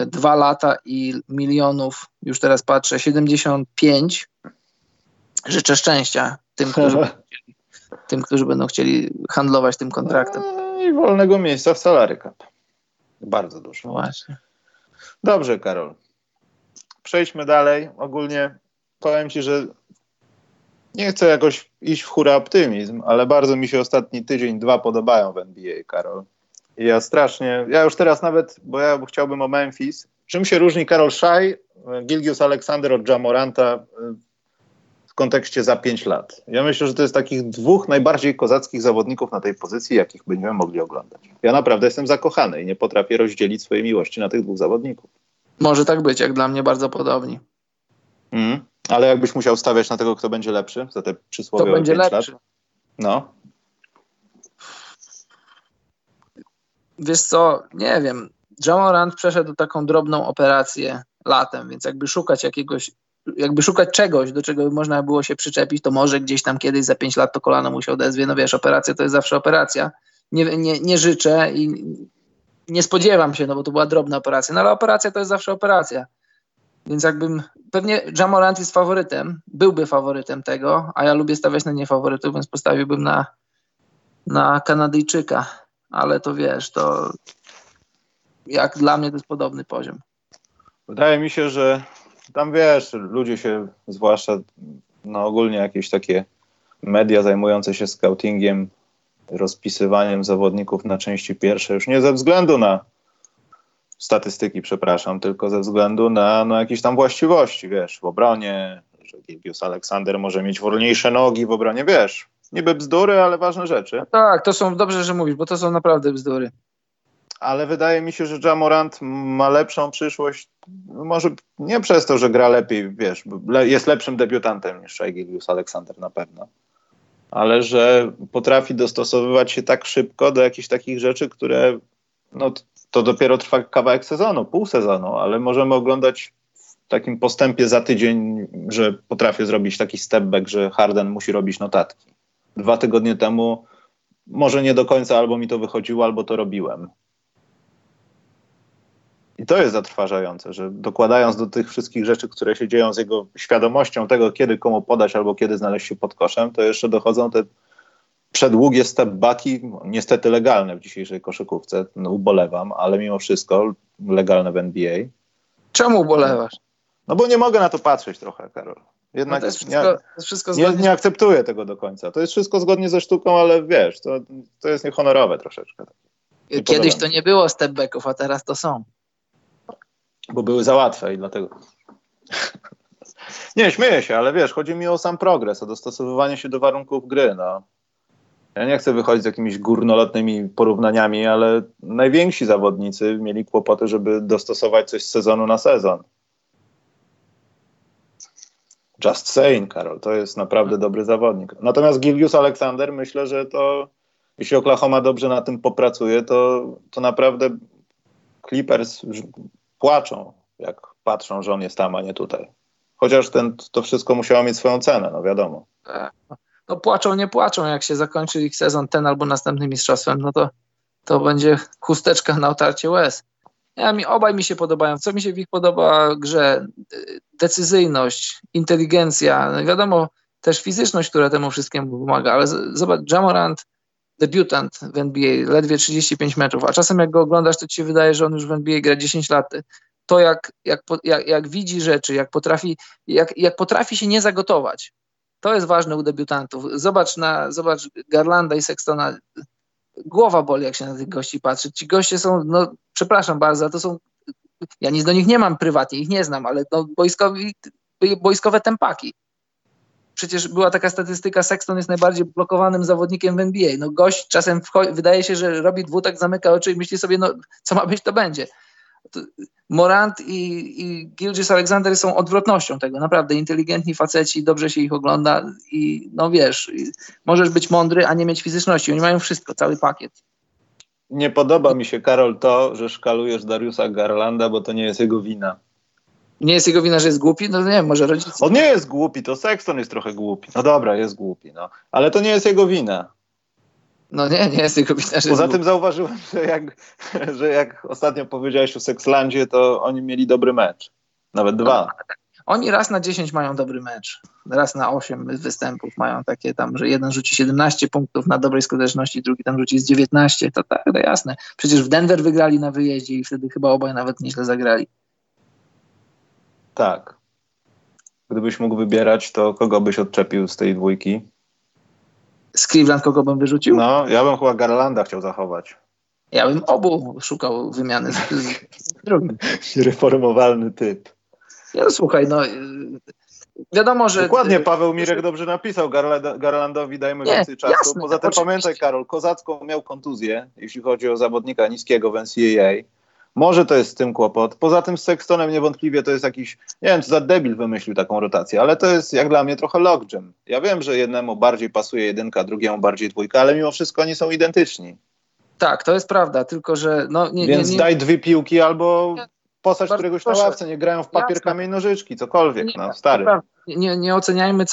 2 lata i milionów, już teraz patrzę, 75. Życzę szczęścia tym, którzy będą chcieli handlować tym kontraktem. I wolnego miejsca w salary cap. Bardzo dużo. Właśnie. Dobrze, Karol. Przejdźmy dalej. Ogólnie powiem Ci, że nie chcę jakoś iść w hura optymizm, ale bardzo mi się ostatni tydzień, 2 podobają w NBA, Karol. I ja już teraz nawet, bo ja chciałbym o Memphis. Czym się różni Shai Gilgeous-Alexander od Ja Moranta w kontekście za 5 lat? Ja myślę, że to jest takich 2 najbardziej kozackich zawodników na tej pozycji, jakich będziemy mogli oglądać. Ja naprawdę jestem zakochany i nie potrafię rozdzielić swojej miłości na tych 2 zawodników. Może tak być, jak dla mnie bardzo podobni. Ale jakbyś musiał stawiać na tego, kto będzie lepszy za te przysłowiowe 5 lat? To będzie lepszy. No. Wiesz co, nie wiem. Ja Morant przeszedł taką drobną operację latem, więc jakby szukać czegoś, do czego można było się przyczepić, to może gdzieś tam kiedyś za 5 lat to kolano mu się odezwie. No wiesz, operacja to jest zawsze operacja. Nie życzę i nie spodziewam się, no bo to była drobna operacja. No ale operacja to jest zawsze operacja. Więc pewnie Ja Morant jest faworytem, byłby faworytem tego, a ja lubię stawiać na niefaworytów, więc postawiłbym na Kanadyjczyka. Ale to wiesz, to jak dla mnie to jest podobny poziom. Wydaje mi się, że tam wiesz, ludzie się, zwłaszcza ogólnie jakieś takie media zajmujące się scoutingiem, rozpisywaniem zawodników na części pierwsze, już nie ze względu na statystyki, przepraszam, tylko ze względu na jakieś tam właściwości, wiesz, w obronie, że Gilgeous-Alexander może mieć wolniejsze nogi w obronie, wiesz, niby bzdury, ale ważne rzeczy. Tak, to są, dobrze, że mówisz, bo to są naprawdę bzdury. Ale wydaje mi się, że Ja Morant ma lepszą przyszłość, może nie przez to, że gra lepiej, wiesz, jest lepszym debiutantem niż Shai Gilgeous-Alexander na pewno, ale że potrafi dostosowywać się tak szybko do jakichś takich rzeczy, które, no to dopiero trwa kawałek sezonu, pół sezonu, ale możemy oglądać w takim postępie za tydzień, że potrafię zrobić taki step back, że Harden musi robić notatki. 2 tygodnie temu może nie do końca albo mi to wychodziło, albo to robiłem. I to jest zatrważające, że dokładając do tych wszystkich rzeczy, które się dzieją z jego świadomością tego, kiedy komu podać albo kiedy znaleźć się pod koszem, to jeszcze dochodzą te przedługie step-backi, niestety legalne w dzisiejszej koszykówce. No, ubolewam, ale mimo wszystko legalne w NBA. Czemu ubolewasz? No bo nie mogę na to patrzeć trochę, Karol. Jednak no to jest wszystko zgodnie... nie akceptuję tego do końca. To jest wszystko zgodnie ze sztuką, ale wiesz, to jest niehonorowe troszeczkę. Nie Kiedyś to nie było step-backów, a teraz to są. Bo były za łatwe i dlatego... Nie, śmieję się, ale wiesz, chodzi mi o sam progres, o dostosowywanie się do warunków gry, no. Ja nie chcę wychodzić z jakimiś górnolotnymi porównaniami, ale najwięksi zawodnicy mieli kłopoty, żeby dostosować coś z sezonu na sezon. Just saying, Karol, to jest naprawdę dobry zawodnik. Natomiast Gilgeous-Alexander, myślę, że to, jeśli Oklahoma dobrze na tym popracuje, to naprawdę Clippers płaczą, jak patrzą, że on jest tam, a nie tutaj. Chociaż to wszystko musiało mieć swoją cenę, no wiadomo. No płaczą, nie płaczą, jak się zakończy ich sezon ten albo następnym mistrzostwem, no to będzie chusteczka na otarcie łez. Obaj mi się podobają. Co mi się w ich podoba grze? Decyzyjność, inteligencja, no wiadomo, też fizyczność, która temu wszystkiemu pomaga, ale zobacz, Ja Morant, debiutant w NBA, ledwie 35 meczów, a czasem jak go oglądasz, to ci się wydaje, że on już w NBA gra 10 lat. To jak widzi rzeczy, jak potrafi się nie zagotować. To jest ważne u debiutantów. Zobacz Garlanda i Sextona. Głowa boli, jak się na tych gości patrzy. Ci goście są, no przepraszam bardzo, to są, ja nic do nich nie mam prywatnie, ich nie znam, ale no, boiskowe tempaki. Przecież była taka statystyka, Sexton jest najbardziej blokowanym zawodnikiem w NBA. No gość czasem wydaje się, że robi dwutak, zamyka oczy i myśli sobie, no co ma być, to będzie. Morant i Gilgeous-Alexander są odwrotnością tego. Naprawdę inteligentni faceci, dobrze się ich ogląda i no wiesz, możesz być mądry, a nie mieć fizyczności. Oni mają wszystko, cały pakiet. Nie podoba mi się, Karol, to, że szkalujesz Dariusa Garlanda, bo to nie jest jego wina. Nie jest jego wina, że jest głupi? No nie wiem, może rodzice... On nie jest głupi, to Sexton jest trochę głupi. No dobra, jest głupi, no. Ale to nie jest jego wina. No nie jest jego wina, że poza tym zauważyłem, że jak ostatnio powiedziałeś o Sexlandzie, to oni mieli dobry mecz. Nawet 2. Oni raz na 10 mają dobry mecz. Raz na 8 występów mają takie tam, że jeden rzuci 17 punktów na dobrej skuteczności, drugi tam rzuci z 19. To tak, to jasne. Przecież w Denver wygrali na wyjeździe i wtedy chyba obaj nawet nieźle zagrali. Tak. Gdybyś mógł wybierać, to kogo byś odczepił z tej 2? Z Cleveland kogo bym wyrzucił? No, ja bym chyba Garlanda chciał zachować. Ja bym obu szukał wymiany z drugim. Reformowalny typ. No słuchaj, no wiadomo, że... Dokładnie, Paweł Mirek dobrze napisał, Garlandowi dajmy więcej czasu. Jasne, poza tym pamiętaj, Karol, Kozacką miał kontuzję, jeśli chodzi o zawodnika niskiego w NCAA. Może to jest z tym kłopot. Poza tym z Sextonem niewątpliwie to jest jakiś, nie wiem, co za debil wymyślił taką rotację, ale to jest jak dla mnie trochę logjam. Ja wiem, że jednemu bardziej pasuje 1, drugiemu bardziej 2, ale mimo wszystko oni są identyczni. Tak, to jest prawda, tylko że... No, Więc daj 2 piłki albo posadź któregoś na ławce, nie grają w papier, kamień, nożyczki, cokolwiek, no stary. Nie oceniajmy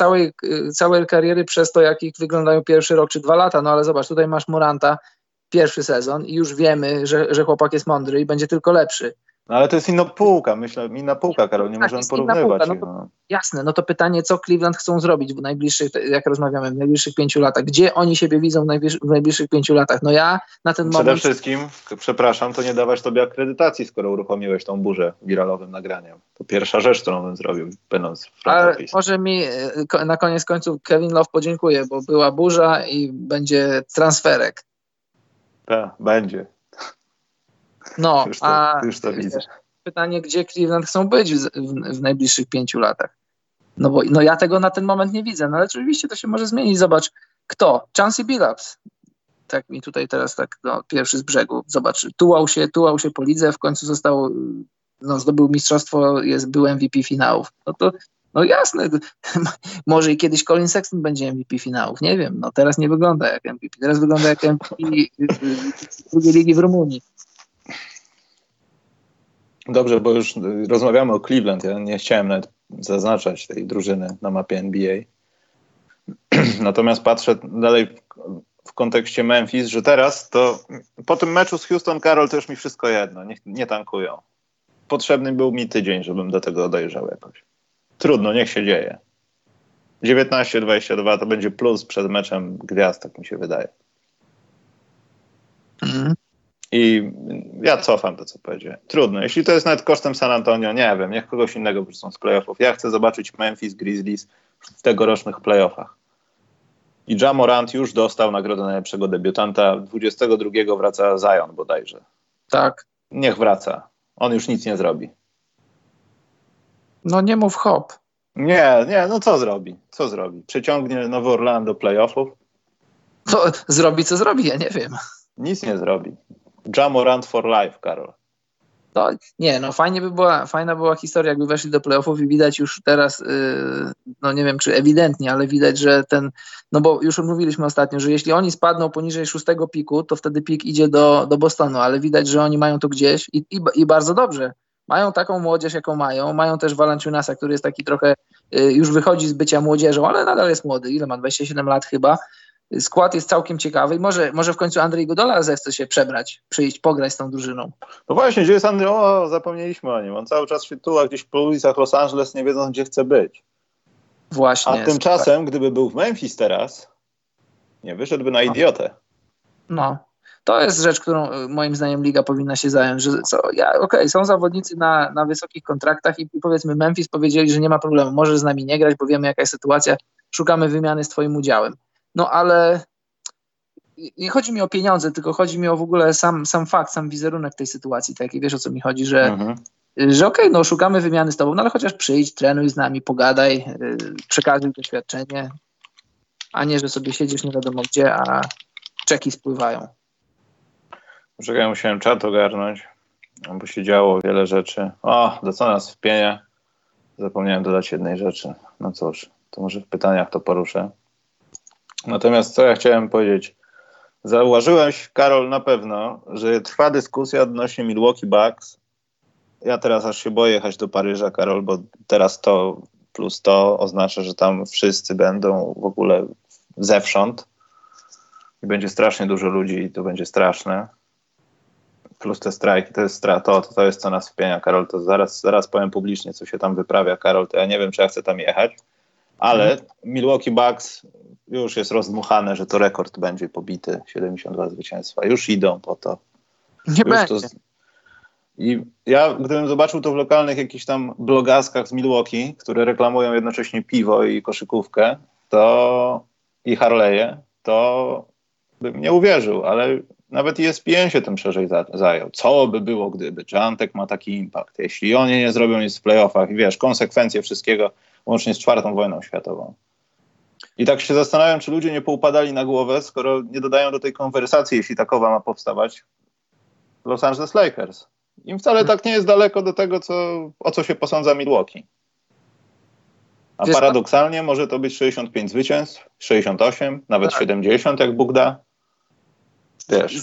całej kariery przez to, jak ich wyglądają pierwszy rok czy 2 lata, no ale zobacz, tutaj masz Moranta, pierwszy sezon i już wiemy, że chłopak jest mądry i będzie tylko lepszy. No ale to jest inna półka, myślę, inna półka, Karol, nie możemy porównywać. Jasne, no to pytanie, co Cleveland chcą zrobić w najbliższych, jak rozmawiamy, w najbliższych 5 latach? Gdzie oni siebie widzą w najbliższych 5 latach? No ja na ten moment... Przede wszystkim, przepraszam, to nie dawać tobie akredytacji, skoro uruchomiłeś tą burzę wiralowym nagraniem. To pierwsza rzecz, którą bym zrobił, będąc w frontopisem. Może mi na koniec końców Kevin Love podziękuje, bo była burza i będzie transferek. Tak, będzie. No, już to widzę. Pytanie, gdzie Cleveland chcą być w najbliższych 5 latach? No bo ja tego na ten moment nie widzę, no ale oczywiście to się może zmienić. Zobacz, kto? Chancey Billups. Tak mi tutaj teraz pierwszy z brzegu. Zobacz, tułał się po lidze, w końcu został, zdobył mistrzostwo, był MVP finałów. No to jasne, może i kiedyś Colin Sexton będzie MVP finałów, nie wiem, teraz nie wygląda jak MVP, teraz wygląda jak MVP drugiej ligi w Rumunii. Dobrze, bo już rozmawiamy o Cleveland, ja nie chciałem nawet zaznaczać tej drużyny na mapie NBA. Natomiast patrzę dalej w kontekście Memphis, że teraz to po tym meczu z Houston, Karol, to już mi wszystko jedno, nie tankują. Potrzebny był mi tydzień, żebym do tego dojrzał jakoś. Trudno, niech się dzieje. 19-22 to będzie plus przed meczem gwiazd, tak mi się wydaje. Mhm. I ja cofam to, co powiedziałem. Trudno. Jeśli to jest nawet kosztem San Antonio, nie wiem, niech kogoś innego wrzucą z playoffów. Ja chcę zobaczyć Memphis Grizzlies w tegorocznych playoffach. I Ja Morant już dostał nagrodę najlepszego debiutanta. 22 wraca Zion bodajże. Tak. Niech wraca. On już nic nie zrobi. No nie mów hop. Nie, co zrobi? Co zrobi? Przyciągnie Nowy Orlean do playoffów? To zrobi, co zrobi, ja nie wiem. Nic nie zrobi. Ja Morant for life, Karol. No, nie, fajna była historia, jakby weszli do playoffów i widać już teraz, nie wiem czy ewidentnie, ale widać, że bo już mówiliśmy ostatnio, że jeśli oni spadną poniżej 6 piku, to wtedy pik idzie do Bostonu, ale widać, że oni mają to gdzieś i bardzo dobrze. Mają taką młodzież, jaką mają. Mają też Valanciunasa, który jest taki trochę, już wychodzi z bycia młodzieżą, ale nadal jest młody. Ile ma? 27 lat chyba. Skład jest całkiem ciekawy i może w końcu Andrzej Godola zechce się przebrać, przyjść, pograć z tą drużyną. No właśnie, gdzie jest Andrzej? O, zapomnieliśmy o nim. On cały czas się tuła gdzieś po ulicach Los Angeles, nie wiedząc, gdzie chce być. Właśnie. A tymczasem, gdyby był w Memphis teraz, nie wyszedłby na idiotę. No. To jest rzecz, którą moim zdaniem liga powinna się zająć, że są zawodnicy na wysokich kontraktach i powiedzmy Memphis powiedzieli, że nie ma problemu, możesz z nami nie grać, bo wiemy jaka jest sytuacja, szukamy wymiany z twoim udziałem. No ale nie chodzi mi o pieniądze, tylko chodzi mi o w ogóle sam fakt, sam wizerunek tej sytuacji, taki, wiesz o co mi chodzi, że szukamy wymiany z tobą, ale chociaż przyjdź, trenuj z nami, pogadaj, przekazuj doświadczenie, a nie, że sobie siedzisz nie wiadomo gdzie, a czeki spływają. Czekaj, musiałem czat ogarnąć, bo się działo wiele rzeczy. Do co nas wpienia? Zapomniałem dodać jednej rzeczy. No cóż, to może w pytaniach to poruszę. Natomiast co ja chciałem powiedzieć? Zauważyłeś, Karol, na pewno, że trwa dyskusja odnośnie Milwaukee Bucks. Ja teraz aż się boję jechać do Paryża, Karol, bo teraz to plus to oznacza, że tam wszyscy będą w ogóle zewsząd. I będzie strasznie dużo ludzi i to będzie straszne. Plus te strajki, to jest co nas wpienia, Karol, to zaraz powiem publicznie, co się tam wyprawia, Karol, to ja nie wiem, czy ja chcę tam jechać, ale Milwaukee Bucks już jest rozdmuchane, że to rekord będzie pobity, 72 zwycięstwa, już idą po to. Nie będzie. I ja, gdybym zobaczył to w lokalnych jakichś tam blogaskach z Milwaukee, które reklamują jednocześnie piwo i koszykówkę, i Harley'e, to bym nie uwierzył, ale... Nawet ESPN się tym szerzej zajął. Co by było, gdyby Giantek ma taki impact? Jeśli oni nie zrobią nic w playoffach, wiesz, konsekwencje wszystkiego, łącznie z 4. wojną światową. I tak się zastanawiam, czy ludzie nie poupadali na głowę, skoro nie dodają do tej konwersacji, jeśli takowa ma powstawać, Los Angeles Lakers. Im wcale tak nie jest daleko do tego, o co się posądza Milwaukee. A paradoksalnie może to być 65 zwycięstw, 68, nawet 70, jak Bóg da. Wiesz.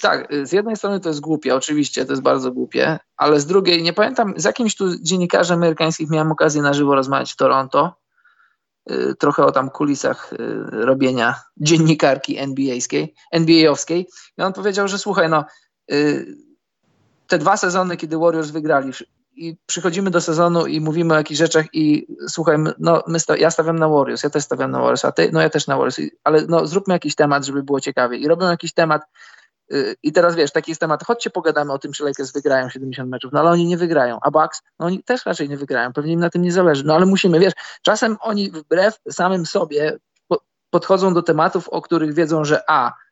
Tak, z jednej strony to jest głupie, oczywiście, to jest bardzo głupie, ale z drugiej, nie pamiętam, z jakimś tu dziennikarzem amerykańskich miałem okazję na żywo rozmawiać w Toronto, trochę o tam kulisach robienia dziennikarki NBA-owskiej i on powiedział, że słuchaj, te 2 sezony, kiedy Warriors wygrali i przychodzimy do sezonu i mówimy o jakichś rzeczach i słuchaj, ja stawiam na Warriors, ja też stawiam na Warriors, a ty? Ja też na Warriors, ale zróbmy jakiś temat, żeby było ciekawie. I robią jakiś temat i teraz wiesz, taki jest temat, chodźcie pogadamy o tym, czy Lakers wygrają 70 meczów, ale oni nie wygrają, a Bucks, oni też raczej nie wygrają, pewnie im na tym nie zależy, ale musimy, wiesz, czasem oni wbrew samym sobie podchodzą do tematów, o których wiedzą, że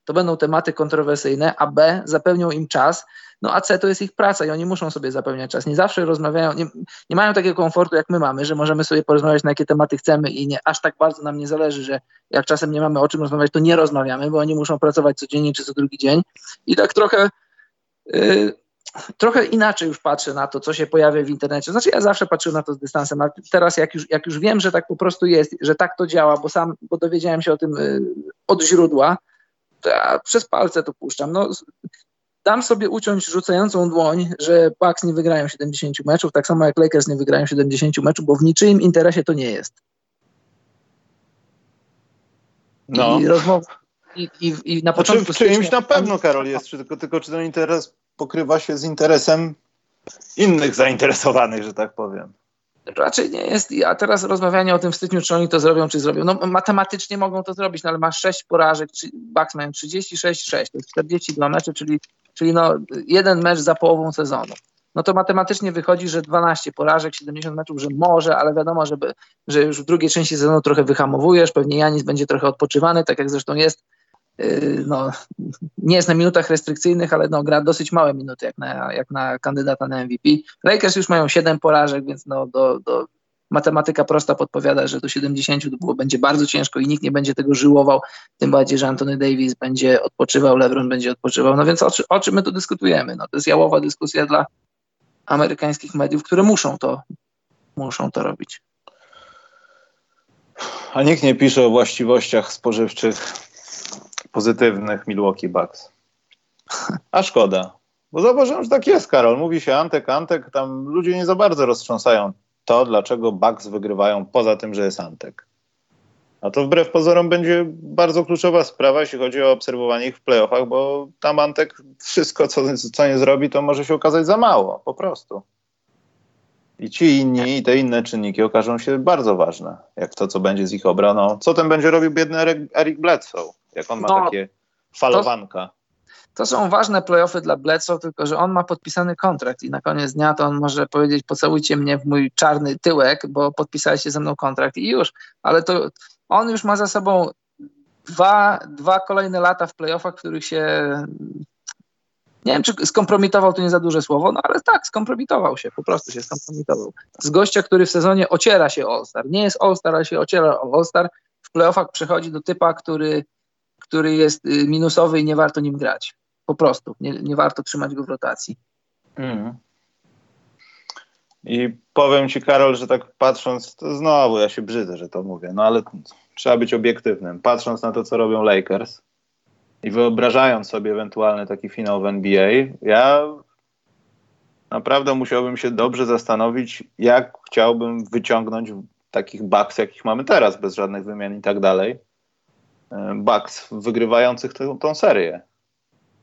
to będą tematy kontrowersyjne, a B zapełnią im czas, no a C to jest ich praca i oni muszą sobie zapełniać czas. Nie zawsze rozmawiają, nie mają takiego komfortu, jak my mamy, że możemy sobie porozmawiać na jakie tematy chcemy i nie, aż tak bardzo nam nie zależy, że jak czasem nie mamy o czym rozmawiać, to nie rozmawiamy, bo oni muszą pracować codziennie czy co drugi dzień. I tak trochę inaczej już patrzę na to, co się pojawia w internecie. Znaczy ja zawsze patrzyłem na to z dystansem, a teraz jak już wiem, że tak po prostu jest, że tak to działa, bo dowiedziałem się o tym od źródła, to ja przez palce to puszczam. No, dam sobie uciąć rzucającą dłoń, że Bucks nie wygrają 70 meczów, tak samo jak Lakers nie wygrają 70 meczów, bo w niczyim interesie to nie jest. No. I na początku... Znaczy, czyimś na pewno, Karol, jest, tylko czy ten interes pokrywa się z interesem innych zainteresowanych, że tak powiem. Raczej nie jest, a teraz rozmawianie o tym w styczniu, czy oni to zrobią, czy zrobią. No matematycznie mogą to zrobić, no ale masz 6 porażek, Bucks mają 36-6, to jest 42 mecze, czyli no jeden mecz za połową sezonu. No to matematycznie wychodzi, że 12 porażek, 70 meczów, że może, ale wiadomo, że już w drugiej części sezonu trochę wyhamowujesz, pewnie Janis będzie trochę odpoczywany, tak jak zresztą jest. No, nie jest na minutach restrykcyjnych, ale no, gra dosyć małe minuty jak na kandydata na MVP. Lakers już mają 7 porażek, więc no, matematyka prosta podpowiada, że do 70 będzie bardzo ciężko i nikt nie będzie tego żyłował, tym bardziej, że Anthony Davis będzie odpoczywał, LeBron będzie odpoczywał. No więc o czym my tu dyskutujemy? No, to jest jałowa dyskusja dla amerykańskich mediów, które muszą to robić. A nikt nie pisze o właściwościach spożywczych pozytywnych Milwaukee Bucks. A szkoda. Bo zauważyłem, że tak jest, Karol. Mówi się Antek, tam ludzie nie za bardzo roztrząsają to, dlaczego Bucks wygrywają poza tym, że jest Antek. A to wbrew pozorom będzie bardzo kluczowa sprawa, jeśli chodzi o obserwowanie ich w playoffach, bo tam Antek wszystko, co nie zrobi, to może się okazać za mało. Po prostu. I ci inni, i te inne czynniki okażą się bardzo ważne. Jak to, co będzie z ich obroną. Co ten będzie robił biedny Eric Bledsoe? Jak on ma takie falowanka. To są ważne play-offy dla Bledsoe, tylko że on ma podpisany kontrakt i na koniec dnia to on może powiedzieć: pocałujcie mnie w mój czarny tyłek, bo podpisaliście ze mną kontrakt i już. Ale to on już ma za sobą dwa kolejne lata w play-offach, w których się... Nie wiem, czy skompromitował to nie za duże słowo, no ale tak, skompromitował się, po prostu się skompromitował. Z gościa, który w sezonie ociera się o All-Star. Nie jest All-Star, ale się ociera o All-Star. W play-offach przechodzi do typa, który jest minusowy i nie warto nim grać. Po prostu. Nie warto trzymać go w rotacji. I powiem ci, Karol, że tak patrząc, to znowu ja się brzydzę, że to mówię, no ale trzeba być obiektywnym. Patrząc na to, co robią Lakers i wyobrażając sobie ewentualny taki finał w NBA, ja naprawdę musiałbym się dobrze zastanowić, jak chciałbym wyciągnąć takich Bucks, jakich mamy teraz, bez żadnych wymian i tak dalej. Bucks wygrywających tą serię.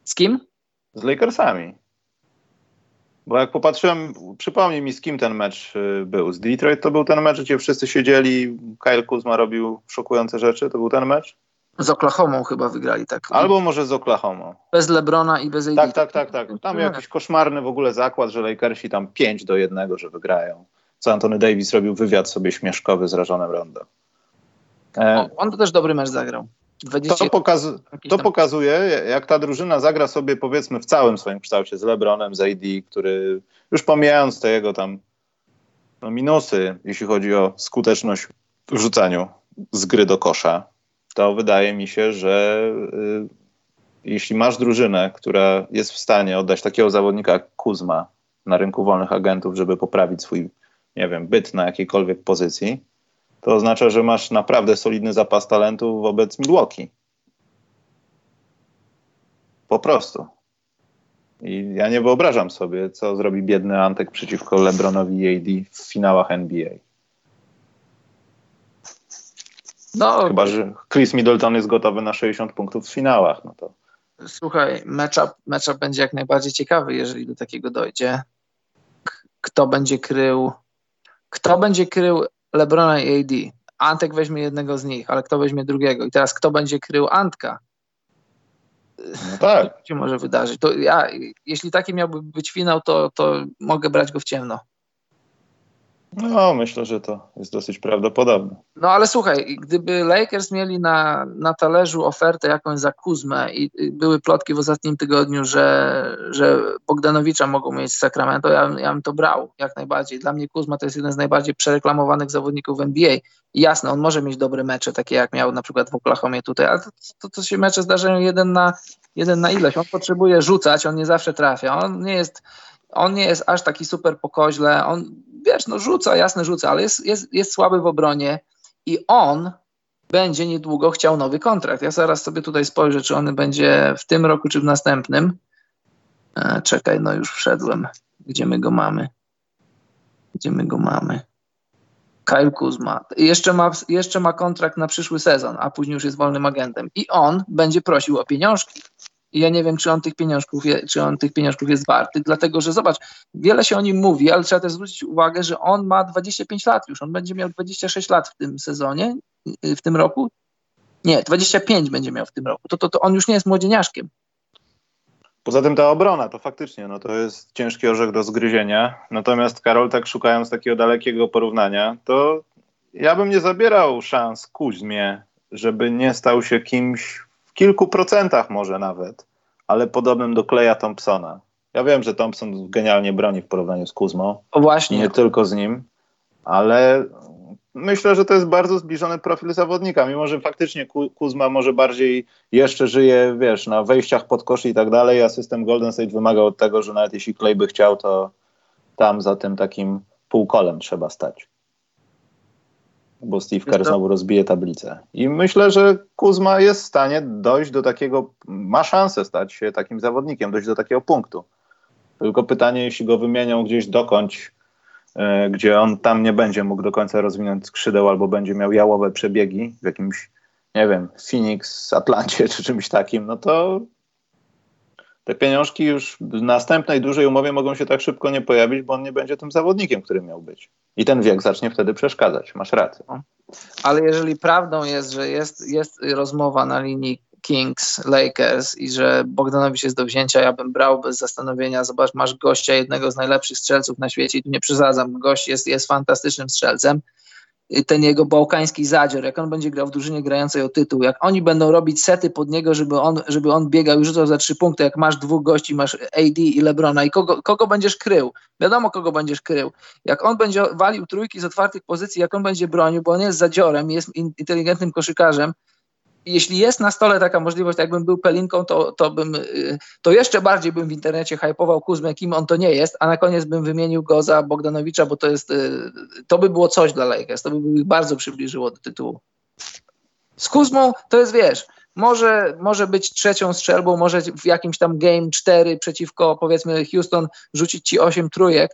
Z kim? Z Lakersami. Bo jak popatrzyłem, przypomnij mi, z kim ten mecz był. Z Detroit to był ten mecz, gdzie wszyscy siedzieli, Kyle Kuzma robił szokujące rzeczy, to był ten mecz? Z Oklahomą chyba wygrali, tak. Albo może z Oklahomą. Bez LeBrona i bez AD. Tak. Tam jakiś koszmarny w ogóle zakład, że Lakersi tam 5-1, że wygrają. Co Anthony Davis robił wywiad sobie śmieszkowy z Rajonem Rondo. On to też dobry mecz zagrał. To pokazuje, jak ta drużyna zagra sobie, powiedzmy, w całym swoim kształcie z LeBronem, z AD, który, już pomijając te jego tam minusy, jeśli chodzi o skuteczność w rzucaniu z gry do kosza, to wydaje mi się, że jeśli masz drużynę, która jest w stanie oddać takiego zawodnika jak Kuzma na rynku wolnych agentów, żeby poprawić swój, nie wiem, byt na jakiejkolwiek pozycji, to oznacza, że masz naprawdę solidny zapas talentu wobec Milwaukee. Po prostu. I ja nie wyobrażam sobie, co zrobi biedny Antek przeciwko LeBronowi i AD w finałach NBA. No, chyba że Chris Middleton jest gotowy na 60 punktów w finałach. No to... Słuchaj, matchup będzie jak najbardziej ciekawy, jeżeli do takiego dojdzie. Kto będzie krył LeBrona i AD. Antek weźmie jednego z nich, ale kto weźmie drugiego? I teraz kto będzie krył Antka? No tak. To się może wydarzyć. To ja, jeśli taki miałby być finał, to mogę brać go w ciemno. No, myślę, że to jest dosyć prawdopodobne. No, ale słuchaj, gdyby Lakers mieli na talerzu ofertę jakąś za Kuzmę i były plotki w ostatnim tygodniu, że Bogdanowicza mogą mieć z Sacramento, ja bym to brał jak najbardziej. Dla mnie Kuzma to jest jeden z najbardziej przereklamowanych zawodników w NBA. I jasne, on może mieć dobre mecze, takie jak miał na przykład w Oklahomie tutaj, ale to się mecze zdarzają jeden na ileś. On potrzebuje rzucać, on nie zawsze trafia. On nie jest aż taki super po koźle. On, wiesz, no rzuca, ale jest słaby w obronie i on będzie niedługo chciał nowy kontrakt. Ja zaraz sobie tutaj spojrzę, czy on będzie w tym roku, czy w następnym. Czekaj, no już wszedłem. Gdzie my go mamy? Kyle Kuzma. Jeszcze ma kontrakt na przyszły sezon, a później już jest wolnym agentem. I on będzie prosił o pieniążki. I ja nie wiem, czy on tych pieniążków jest warty, dlatego że zobacz, wiele się o nim mówi, ale trzeba też zwrócić uwagę, że on ma 25 lat już, on będzie miał 26 lat w tym sezonie, w tym roku. Nie, 25 będzie miał w tym roku, to on już nie jest młodzieniaszkiem. Poza tym ta obrona to faktycznie, no to jest ciężki orzech do zgryzienia, natomiast Karol, tak szukając takiego dalekiego porównania, to ja bym nie zabierał szans Kuźmie, żeby nie stał się kimś w kilku procentach może nawet, ale podobnym do Kleja Thompsona. Ja wiem, że Thompson genialnie broni w porównaniu z Kuzmą. O właśnie. Nie tylko z nim, ale myślę, że to jest bardzo zbliżony profil zawodnika, mimo że faktycznie Kuzma może bardziej jeszcze żyje, wiesz, na wejściach pod kosz i tak dalej, a system Golden State wymaga od tego, że nawet jeśli Klej by chciał, to tam za tym takim półkolem trzeba stać. Bo Steve Kerr znowu rozbije tablicę. I myślę, że Kuzma jest w stanie dojść do takiego, ma szansę stać się takim zawodnikiem, dojść do takiego punktu. Tylko pytanie, jeśli go wymienią gdzieś dokądś, gdzie on tam nie będzie mógł do końca rozwinąć skrzydeł, albo będzie miał jałowe przebiegi w jakimś, nie wiem, Phoenix, Atlancie czy czymś takim, no to te pieniążki już w następnej dużej umowie mogą się tak szybko nie pojawić, bo on nie będzie tym zawodnikiem, który miał być. I ten wiek zacznie wtedy przeszkadzać. Masz rację. Ale jeżeli prawdą jest, że jest rozmowa na linii Kings, Lakers i że Bogdanowicz jest do wzięcia, ja bym brał bez zastanowienia. Zobacz, masz gościa, jednego z najlepszych strzelców na świecie i tu nie przesadzam. Gość jest fantastycznym strzelcem. Ten jego bałkański zadzior, jak on będzie grał w drużynie grającej o tytuł, jak oni będą robić sety pod niego, żeby on biegał i rzucał za 3 punkty, jak masz 2 gości, masz AD i LeBrona i kogo będziesz krył? Wiadomo, kogo będziesz krył. Jak on będzie walił trójki z otwartych pozycji, jak on będzie bronił, bo on jest zadziorem, jest inteligentnym koszykarzem. Jeśli jest na stole taka możliwość, jakbym był Pelinką, to jeszcze bardziej bym w internecie hypował Kuzmę, kim on to nie jest, a na koniec bym wymienił go za Bogdanowicza, bo to by było coś dla Lakers, to by ich bardzo przybliżyło do tytułu. Z Kuzmą to jest, wiesz, może być 3 strzelbą, może w jakimś tam game 4 przeciwko, powiedzmy, Houston rzucić ci 8 trójek,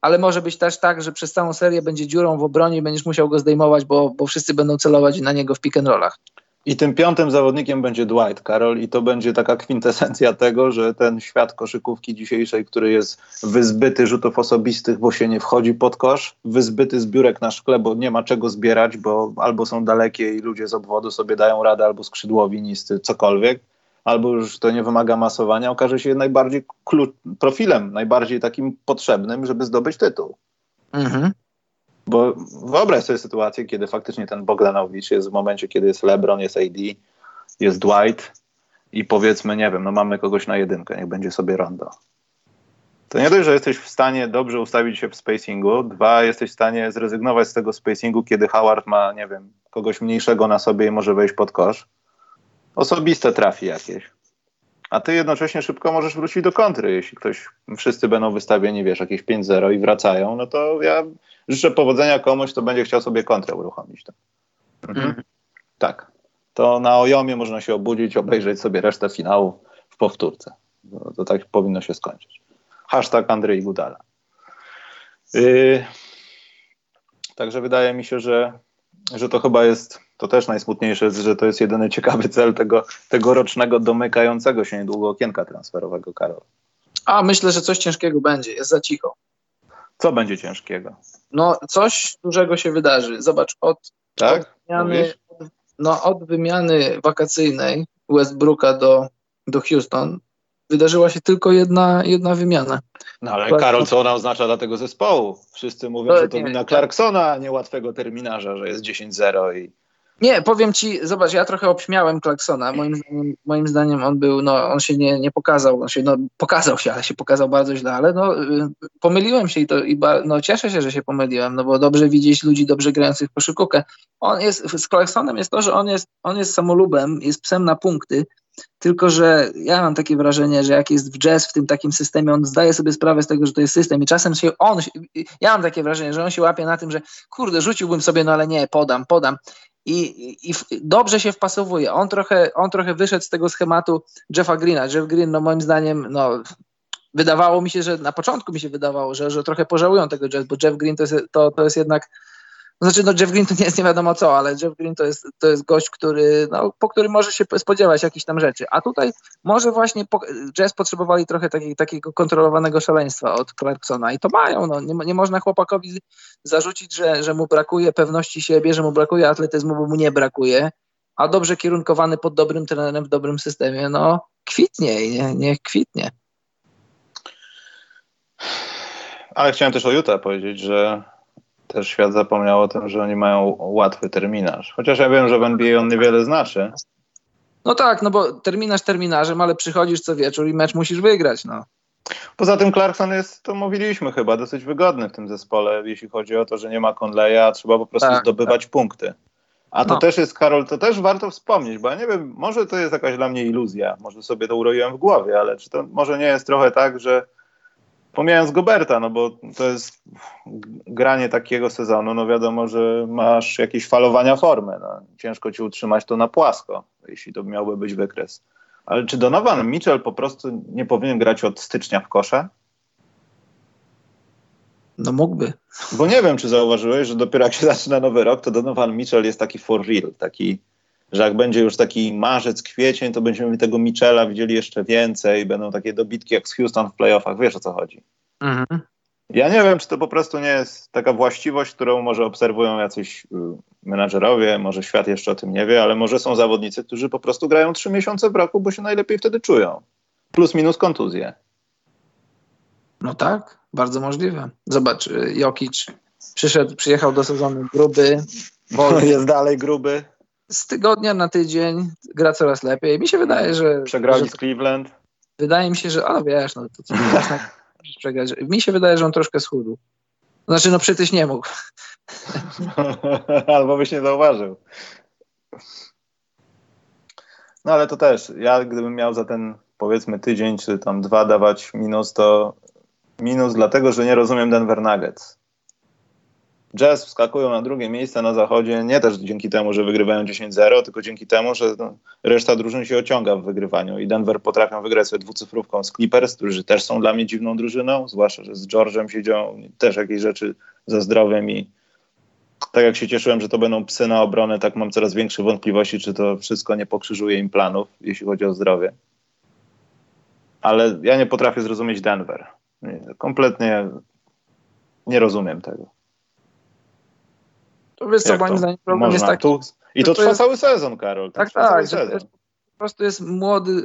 ale może być też tak, że przez całą serię będzie dziurą w obronie i będziesz musiał go zdejmować, bo wszyscy będą celować na niego w pick and rollach. I tym 5. zawodnikiem będzie Dwight, Karol, i to będzie taka kwintesencja tego, że ten świat koszykówki dzisiejszej, który jest wyzbyty rzutów osobistych, bo się nie wchodzi pod kosz, wyzbyty zbiórek na szkle, bo nie ma czego zbierać, bo albo są dalekie i ludzie z obwodu sobie dają radę, albo skrzydłowi, niscy, cokolwiek, albo już to nie wymaga masowania, okaże się najbardziej profilem, najbardziej takim potrzebnym, żeby zdobyć tytuł. Mhm. Bo wyobraź sobie sytuację, kiedy faktycznie ten Bogdanowicz jest w momencie, kiedy jest LeBron, jest AD, jest Dwight i powiedzmy, nie wiem, no mamy kogoś na 1, niech będzie sobie Rondo. To nie dość, że jesteś w stanie dobrze ustawić się w spacingu, 2, jesteś w stanie zrezygnować z tego spacingu, kiedy Howard ma, nie wiem, kogoś mniejszego na sobie i może wejść pod kosz. Osobiste trafi jakieś. A ty jednocześnie szybko możesz wrócić do kontry. Jeśli wszyscy będą wystawieni, wiesz, jakieś 5-0 i wracają, no to ja życzę powodzenia komuś, kto będzie chciał sobie kontrę uruchomić. Mhm. Tak. To na Ojomie można się obudzić, obejrzeć sobie resztę finału w powtórce. To tak powinno się skończyć. #Andrzej Gudala. Także wydaje mi się, że to chyba jest, to też najsmutniejsze, że to jest jedyny ciekawy cel tego rocznego, domykającego się niedługo okienka transferowego, Karol. A myślę, że coś ciężkiego będzie, jest za cicho. Co będzie ciężkiego? No coś dużego się wydarzy. Zobacz, od wymiany wakacyjnej Westbrooka do Houston wydarzyła się tylko jedna wymiana. No ale Karol, co ona oznacza dla tego zespołu? Wszyscy mówią, że to wina Clarksona, niełatwego terminarza, że jest 10-0 i... Nie, powiem ci, zobacz, ja trochę obśmiałem Clarksona. Moim zdaniem on był, on się nie pokazał. On się, pokazał się, ale się pokazał bardzo źle, ale pomyliłem się i cieszę się, że się pomyliłem, bo dobrze widzieć ludzi dobrze grających w koszykówkę. Z Clarksonem jest to, że on jest samolubem, jest psem na punkty, tylko że ja mam takie wrażenie, że jak jest w jazz w tym takim systemie, on zdaje sobie sprawę z tego, że to jest system i czasem ja mam takie wrażenie, że on się łapie na tym, że kurde, rzuciłbym sobie, ale nie, podam. I dobrze się wpasowuje. On trochę wyszedł z tego schematu Jeffa Greena. Jeff Green, moim zdaniem, wydawało mi się, że na początku mi się wydawało, że trochę pożałują tego jazz, bo Jeff Green to jest jednak... Jeff Green to nie jest nie wiadomo co, ale Jeff Green to jest gość, który, po którym może się spodziewać jakichś tam rzeczy. A tutaj może właśnie Jazz potrzebowali trochę takiego kontrolowanego szaleństwa od Clarksona i to mają. Nie można chłopakowi zarzucić, że mu brakuje pewności siebie, że mu brakuje atletyzmu, bo mu nie brakuje, a dobrze kierunkowany pod dobrym trenerem w dobrym systemie, kwitnie i niech kwitnie. Ale chciałem też o Utah powiedzieć, że też świat zapomniał o tym, że oni mają łatwy terminarz. Chociaż ja wiem, że w NBA on niewiele znaczy. No tak, bo terminarz terminarzem, ale przychodzisz co wieczór i mecz musisz wygrać, Poza tym Clarkson jest, to mówiliśmy chyba, dosyć wygodny w tym zespole, jeśli chodzi o to, że nie ma Conleya, a trzeba po prostu zdobywać punkty. A to też jest, Karol, to też warto wspomnieć, bo ja nie wiem, może to jest jakaś dla mnie iluzja, może sobie to uroiłem w głowie, ale czy to może nie jest trochę tak, że pomijając Goberta, bo to jest granie takiego sezonu, wiadomo, że masz jakieś falowania formy. Ciężko ci utrzymać to na płasko, jeśli to miałby być wykres. Ale czy Donovan Mitchell po prostu nie powinien grać od stycznia w kosza? Mógłby. Bo nie wiem, czy zauważyłeś, że dopiero jak się zaczyna nowy rok, to Donovan Mitchell jest taki for real, taki, że jak będzie już taki marzec, kwiecień, to będziemy tego Mitchella widzieli jeszcze więcej, będą takie dobitki jak z Houston w playoffach, wiesz o co chodzi. Mhm. Ja nie wiem, czy to po prostu nie jest taka właściwość, którą może obserwują jacyś menadżerowie, może świat jeszcze o tym nie wie, ale może są zawodnicy, którzy po prostu grają 3 miesiące w roku, bo się najlepiej wtedy czują. Plus minus kontuzje. Tak, bardzo możliwe. Zobacz, Jokic przyjechał do sezonu gruby, bo jest dalej gruby. Z tygodnia na tydzień gra coraz lepiej. Mi się wydaje, że... Przegrali z Cleveland. Wydaje mi się, że... wiesz, to co przegrać. Mi się wydaje, że on troszkę schudł. Przecież nie mógł. Albo byś nie zauważył. Ale to też. Ja gdybym miał za ten, powiedzmy, tydzień czy tam 2 dawać minus, to minus dlatego, że nie rozumiem Denver Nuggets. Jazz wskakują na drugie miejsce na zachodzie, nie też dzięki temu, że wygrywają 10-0, tylko dzięki temu, że reszta drużyn się ociąga w wygrywaniu i Denver potrafią wygrać sobie 2-cyfrówką z Clippers, którzy też są dla mnie dziwną drużyną, zwłaszcza, że z George'em się dzieją też jakieś rzeczy ze zdrowiem i tak jak się cieszyłem, że to będą psy na obronę, tak mam coraz większe wątpliwości, czy to wszystko nie pokrzyżuje im planów, jeśli chodzi o zdrowie. Ale ja nie potrafię zrozumieć Denver. Kompletnie nie rozumiem tego. To wiesz co, moim zdaniem problem jest taki... I to trwa cały sezon, Karol. Tak. Po prostu jest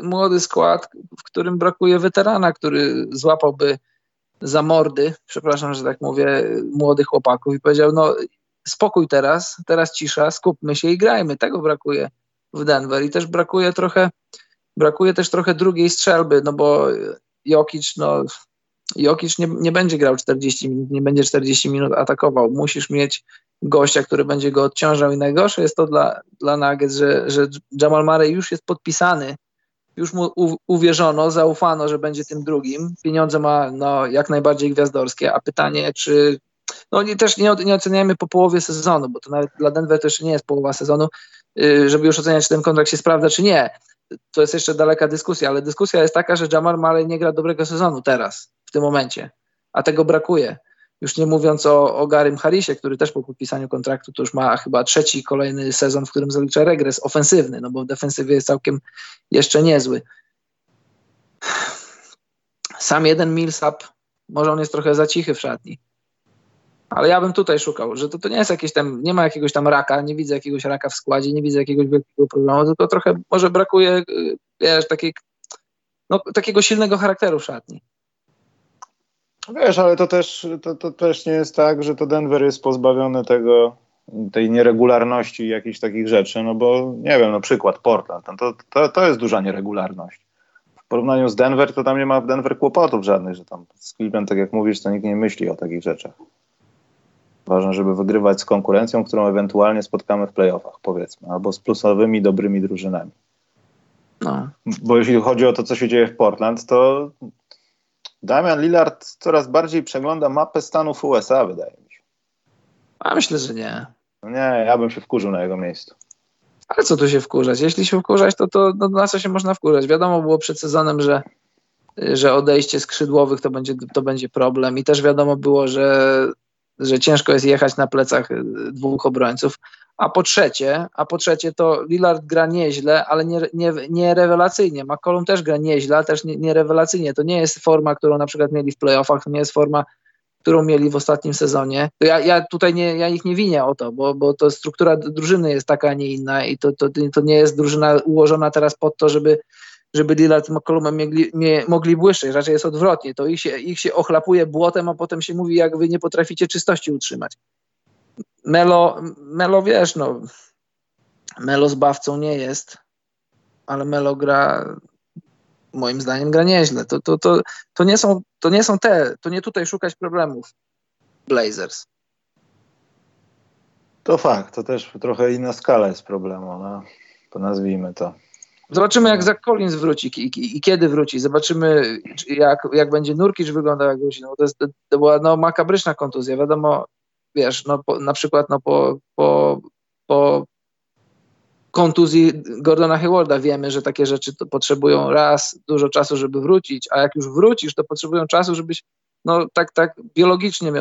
młody skład, w którym brakuje weterana, który złapałby za mordy, przepraszam, że tak mówię, młodych chłopaków i powiedział, spokój teraz cisza, skupmy się i grajmy. Tego brakuje w Denver i też brakuje trochę drugiej strzelby, bo Jokic, Jokic nie będzie grał 40 minut, nie będzie 40 minut atakował. Musisz mieć gościa, który będzie go odciążał i najgorsze jest to dla Nuggets, że Jamal Murray już jest podpisany, już mu uwierzono, zaufano, że będzie tym drugim. Pieniądze ma jak najbardziej gwiazdorskie, a pytanie, czy... też nie oceniajmy po połowie sezonu, bo to nawet dla Denver to jeszcze nie jest połowa sezonu, żeby już oceniać, czy ten kontrakt się sprawdza, czy nie. To jest jeszcze daleka dyskusja, ale dyskusja jest taka, że Jamal Murray nie gra dobrego sezonu teraz, w tym momencie, a tego brakuje. Już nie mówiąc o Garym Harrisie, który też po podpisaniu kontraktu to już ma chyba 3. kolejny sezon, w którym zalicza regres ofensywny, bo w defensywie jest całkiem jeszcze niezły. Sam jeden Millsap, może on jest trochę za cichy w szatni, ale ja bym tutaj szukał, że to nie jest jakieś tam, nie ma jakiegoś tam raka, nie widzę jakiegoś raka w składzie, nie widzę jakiegoś wielkiego problemu, tylko trochę może brakuje, takiej no, takiego silnego charakteru w szatni. Wiesz, ale to też nie jest tak, że to Denver jest pozbawiony tej nieregularności i jakichś takich rzeczy, no bo nie wiem, no przykład Portland, to jest duża nieregularność. W porównaniu z Denver, to tam nie ma w Denver kłopotów żadnych, że tam z Cleveland, tak jak mówisz, to nikt nie myśli o takich rzeczach. Ważne, żeby wygrywać z konkurencją, którą ewentualnie spotkamy w playoffach, powiedzmy, albo z plusowymi, dobrymi drużynami. No. Bo jeśli chodzi o to, co się dzieje w Portland, to Damian Lillard coraz bardziej przegląda mapę stanów USA, wydaje mi się. A myślę, że nie. Nie, ja bym się wkurzył na jego miejscu. Ale co tu się wkurzać? Jeśli się wkurzać, to na co się można wkurzać? Wiadomo było przed sezonem, że odejście skrzydłowych to będzie problem i też wiadomo było, że ciężko jest jechać na plecach dwóch obrońców. A po trzecie to Lillard gra nieźle, ale nie rewelacyjnie. McCollum też gra nieźle, ale też nie rewelacyjnie. To nie jest forma, którą na przykład mieli w playoffach, to nie jest forma, którą mieli w ostatnim sezonie. Ja tutaj ja ich nie winię o to, bo to struktura drużyny jest taka, a nie inna i to nie jest drużyna ułożona teraz pod to, żeby Lillard z McCollumem mogli błyszczeć. Raczej jest odwrotnie. To ich się ochlapuje błotem, a potem się mówi, jak wy nie potraficie czystości utrzymać. Melo wiesz, no Melo zbawcą nie jest, ale Melo gra, moim zdaniem gra nieźle. To nie tutaj szukać problemów Blazers. To fakt, to też trochę inna skala jest problemu, no, nazwijmy to. Zobaczymy, jak Zach Collins wróci i kiedy wróci. Zobaczymy, jak będzie Nurkic wyglądał, jak wróci. No, to była makabryczna kontuzja. Wiadomo, wiesz, po kontuzji Gordona Haywarda wiemy, że takie rzeczy to potrzebują raz dużo czasu, żeby wrócić, a jak już wrócisz, to potrzebują czasu, żebyś tak biologicznie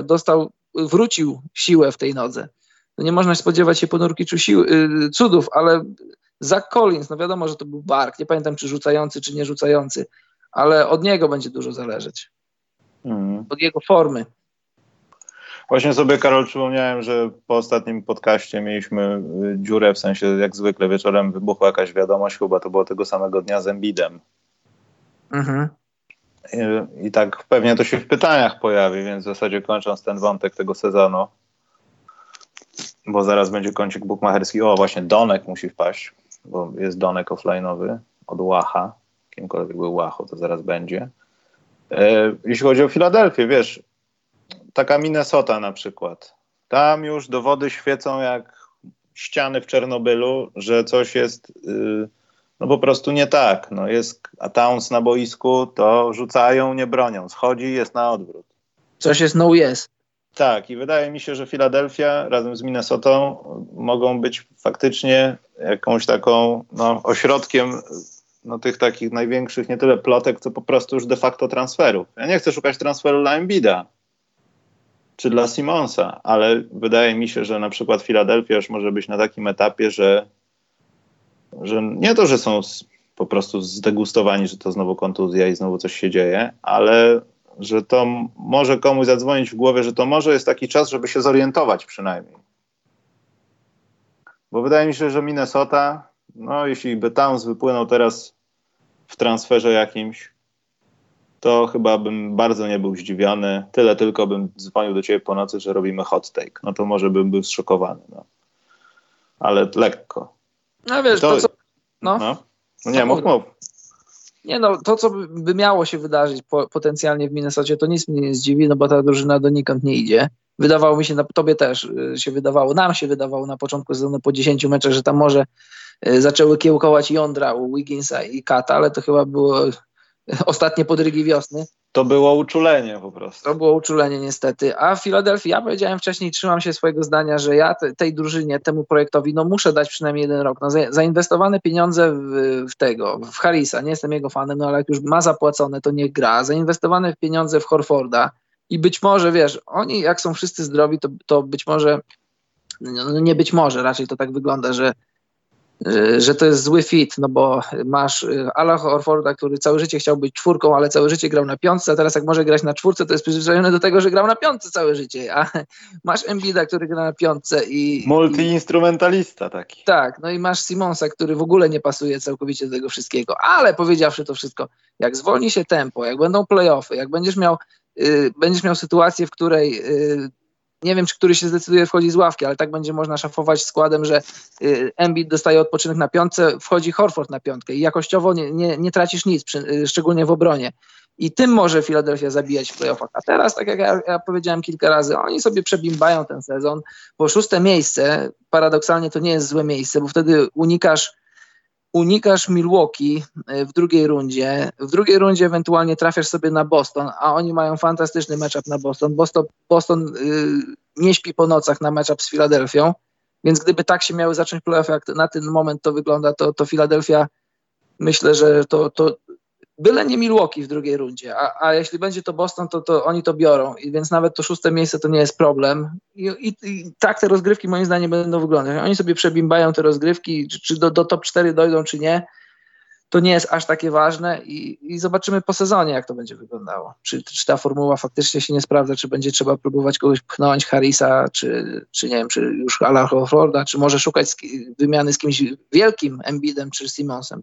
wrócił siłę w tej nodze. No nie można spodziewać się po Nurkiczu cudów, ale Zach Collins, no wiadomo, że to był bark, nie pamiętam czy rzucający, czy nie rzucający, ale od niego będzie dużo zależeć. Od jego formy. Właśnie sobie, Karol, przypomniałem, że po ostatnim podcaście mieliśmy dziurę, w sensie jak zwykle wieczorem wybuchła jakaś wiadomość, chyba to było tego samego dnia z Embidem. Mhm. I tak pewnie to się w pytaniach pojawi, więc w zasadzie kończąc ten wątek tego sezonu, bo zaraz będzie kącik bukmacherski. O, właśnie Donek musi wpaść, bo jest Donek offline'owy od Łacha. Kimkolwiek był Łacho, to zaraz będzie. Jeśli chodzi o Filadelfię, wiesz, taka Minnesota na przykład. Tam już dowody świecą jak ściany w Czernobylu, że coś jest po prostu nie tak. No jest Towns na boisku, to rzucają, nie bronią. Schodzi, jest na odwrót. Coś jest no yes. Tak, i wydaje mi się, że Filadelfia razem z Minnesotą mogą być faktycznie jakąś taką ośrodkiem tych takich największych nie tyle plotek, co po prostu już de facto transferów. Ja nie chcę szukać transferu dla Embida czy dla Simonsa, ale wydaje mi się, że na przykład Filadelfia już może być na takim etapie, że nie to, że są po prostu zdegustowani, że to znowu kontuzja i znowu coś się dzieje, ale że to może komuś zadzwonić w głowie, że to może jest taki czas, żeby się zorientować przynajmniej. Bo wydaje mi się, że Minnesota, jeśli by Towns wypłynął teraz w transferze jakimś, to chyba bym bardzo nie był zdziwiony. Tyle tylko bym dzwonił do ciebie po nocy, że robimy hot take. No to może bym był zszokowany. No. Ale lekko. No wiesz, to co... Nie, mów. Nie no, to co by miało się wydarzyć potencjalnie w Minnesocie, to nic mnie nie zdziwi, bo ta drużyna donikąd nie idzie. Wydawało mi się, tobie też się wydawało, nam się wydawało na początku sezonu po 10 meczach, że tam może zaczęły kiełkować jądra u Wigginsa i Kata, ale to chyba było ostatnie podrygi wiosny. To było uczulenie po prostu. To było uczulenie niestety, a w Filadelfii, ja powiedziałem wcześniej, trzymam się swojego zdania, że ja tej drużynie, temu projektowi, muszę dać przynajmniej jeden rok. Zainwestowane pieniądze w Harrisa, nie jestem jego fanem, ale jak już ma zapłacone, to niech gra. Zainwestowane pieniądze w Horforda i być może, wiesz, oni jak są wszyscy zdrowi, to być może, raczej to tak wygląda, że że to jest zły fit, no bo masz Ala Horforda, który całe życie chciał być czwórką, ale całe życie grał na piątce, a teraz jak może grać na czwórce, to jest przyzwyczajony do tego, że grał na piątce całe życie, a masz Embida, który gra na piątce i... multiinstrumentalista taki. Tak, no i masz Simonsa, który w ogóle nie pasuje całkowicie do tego wszystkiego, ale powiedziawszy to wszystko, jak zwolni się tempo, jak będą play-offy, jak będziesz miał sytuację, w której... nie wiem, czy który się zdecyduje wchodzić z ławki, ale tak będzie można szafować składem, że Embiid dostaje odpoczynek na piątce, wchodzi Horford na piątkę i jakościowo nie tracisz nic, szczególnie w obronie. I tym może Philadelphia zabijać w playoffach. A teraz, tak jak ja powiedziałem kilka razy, oni sobie przebimbają ten sezon, bo 6. miejsce, paradoksalnie to nie jest złe miejsce, bo wtedy unikasz Milwaukee w drugiej rundzie. W drugiej rundzie ewentualnie trafiasz sobie na Boston, a oni mają fantastyczny matchup na Boston. Boston nie śpi po nocach na matchup z Filadelfią, więc gdyby tak się miały zacząć playoffy, jak na ten moment to wygląda, to Filadelfia, myślę, że to byle nie Milwaukee w drugiej rundzie, a jeśli będzie to Boston, to oni to biorą, i więc nawet to 6. miejsce to nie jest problem. I tak te rozgrywki moim zdaniem będą wyglądać. Oni sobie przebimbają te rozgrywki, czy do top 4 dojdą, czy nie, to nie jest aż takie ważne i zobaczymy po sezonie, jak to będzie wyglądało. Czy ta formuła faktycznie się nie sprawdza, czy będzie trzeba próbować kogoś pchnąć, Harrisa, czy nie wiem, czy już Ala Horforda, czy może szukać wymiany z kimś wielkim, Embidem czy Simonsem.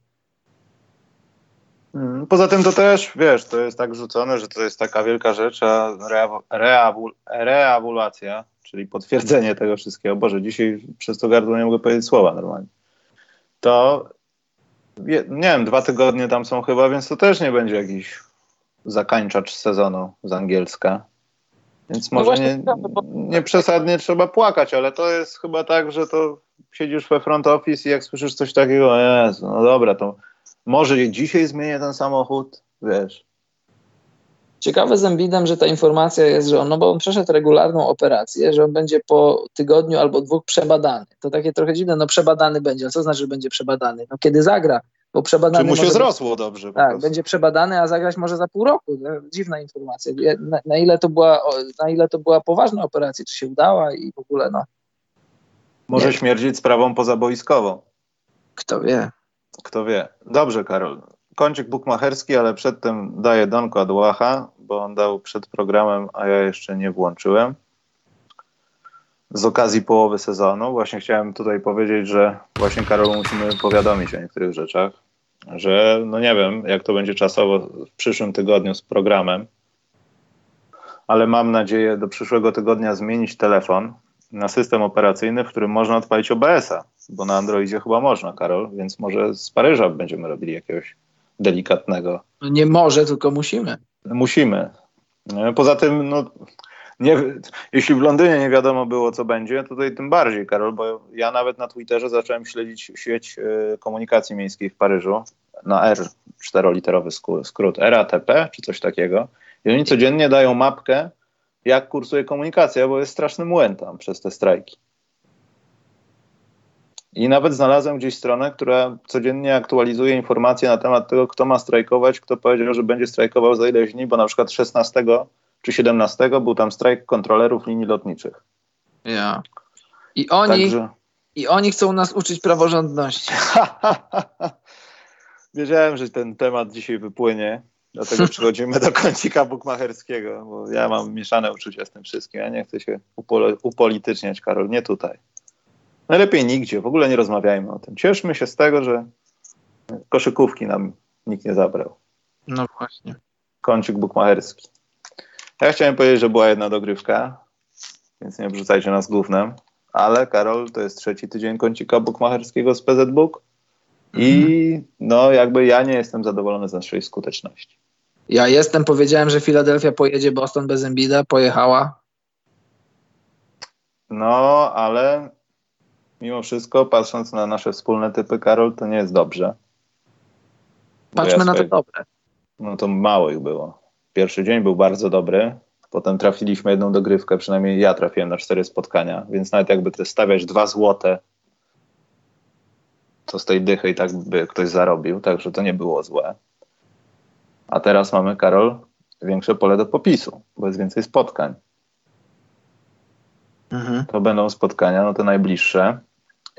Poza tym to też, wiesz, to jest tak rzucone, że to jest taka wielka rzecz, a reawulacja, czyli potwierdzenie tego wszystkiego, Boże, dzisiaj przez to gardło nie mogę powiedzieć słowa normalnie, to, nie wiem, 2 tygodnie tam są chyba, więc to też nie będzie jakiś zakańczacz sezonu z angielska, więc może nie przesadnie trzeba płakać, ale to jest chyba tak, że to siedzisz we front office i jak słyszysz coś takiego, Jezu, no dobra, to może dzisiaj zmienię ten samochód, wiesz. Ciekawe z Embidem, że ta informacja jest, że on, no bo on przeszedł regularną operację, że on będzie po tygodniu albo 2 przebadany. To takie trochę dziwne, no przebadany będzie. A co znaczy, że będzie przebadany? No kiedy zagra, bo przebadany... Czy mu się może zrosło dobrze. Tak, będzie przebadany, a zagrać może za pół roku. No, dziwna informacja. Na ile to była poważna operacja, czy się udała i w ogóle, no... Może nie śmierdzić sprawą pozaboiskową. Kto wie. Dobrze, Karol. Kącik bukmacherski, ale przedtem daję Donko od Łacha, bo on dał przed programem, a ja jeszcze nie włączyłem. Z okazji połowy sezonu. Właśnie chciałem tutaj powiedzieć, że właśnie, Karol, musimy powiadomić o niektórych rzeczach, że no nie wiem, jak to będzie czasowo w przyszłym tygodniu z programem, ale mam nadzieję do przyszłego tygodnia zmienić telefon na system operacyjny, w którym można odpalić OBS-a, bo na Androidzie chyba można, Karol, więc może z Paryża będziemy robili jakiegoś delikatnego. Nie może, tylko musimy. Musimy. Poza tym, no, jeśli w Londynie nie wiadomo było, co będzie, tutaj tym bardziej, Karol, bo ja nawet na Twitterze zacząłem śledzić sieć komunikacji miejskiej w Paryżu na R, 4-literowy skrót, RATP czy coś takiego, i oni codziennie dają mapkę, jak kursuje komunikacja, bo jest straszny młyn tam przez te strajki. I nawet znalazłem gdzieś stronę, która codziennie aktualizuje informacje na temat tego, kto ma strajkować, kto powiedział, że będzie strajkował za ileś dni, bo na przykład 16 czy 17 był tam strajk kontrolerów linii lotniczych. Ja. I oni chcą nas uczyć praworządności. Wiedziałem, że ten temat dzisiaj wypłynie. Dlatego przechodzimy do kącika bukmacherskiego, bo ja mam mieszane uczucia z tym wszystkim. Ja nie chcę się upolityczniać, Karol, nie tutaj. Najlepiej nigdzie, w ogóle nie rozmawiajmy o tym. Cieszmy się z tego, że koszykówki nam nikt nie zabrał. No właśnie. Kącik bukmacherski. Ja chciałem powiedzieć, że była jedna dogrywka, więc nie obrzucajcie nas gównem, ale, Karol, to jest 3. tydzień kącika bukmacherskiego z PZ Book. I no jakby ja nie jestem zadowolony z naszej skuteczności. Ja jestem, powiedziałem, że Philadelphia pojedzie Boston bez Embida, pojechała. No, ale mimo wszystko, patrząc na nasze wspólne typy, Karol, to nie jest dobrze. Patrzmy na to dobre. No to mało ich było. Pierwszy dzień był bardzo dobry, potem trafiliśmy jedną dogrywkę, przynajmniej ja trafiłem na 4 spotkania, więc nawet jakby te stawiać 2 złote, to z tej dychy i tak by ktoś zarobił, także to nie było złe. A teraz mamy, Karol, większe pole do popisu, bo jest więcej spotkań. Mhm. To będą spotkania, no te najbliższe.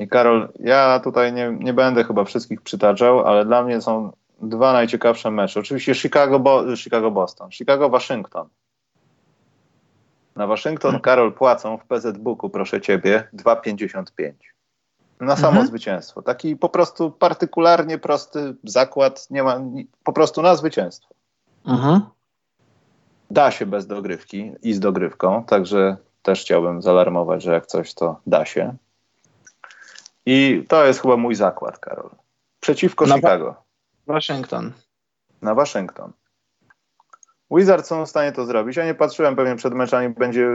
I Karol, ja tutaj nie będę chyba wszystkich przytaczał, ale dla mnie są dwa najciekawsze mecze. Oczywiście Chicago-Boston, Chicago-Waszyngton. Na Waszyngton, Karol, płacą w PZ Booku, proszę ciebie, 2,55. Na samo zwycięstwo. Taki po prostu partykularnie prosty zakład, nie ma, po prostu na zwycięstwo. Da się bez dogrywki i z dogrywką, także też chciałbym zaalarmować, że jak coś, to da się. I to jest chyba mój zakład, Karol. Przeciwko Chicago. Na Waszyngton. Wizards są w stanie to zrobić. Ja nie patrzyłem, pewnie przed meczami będzie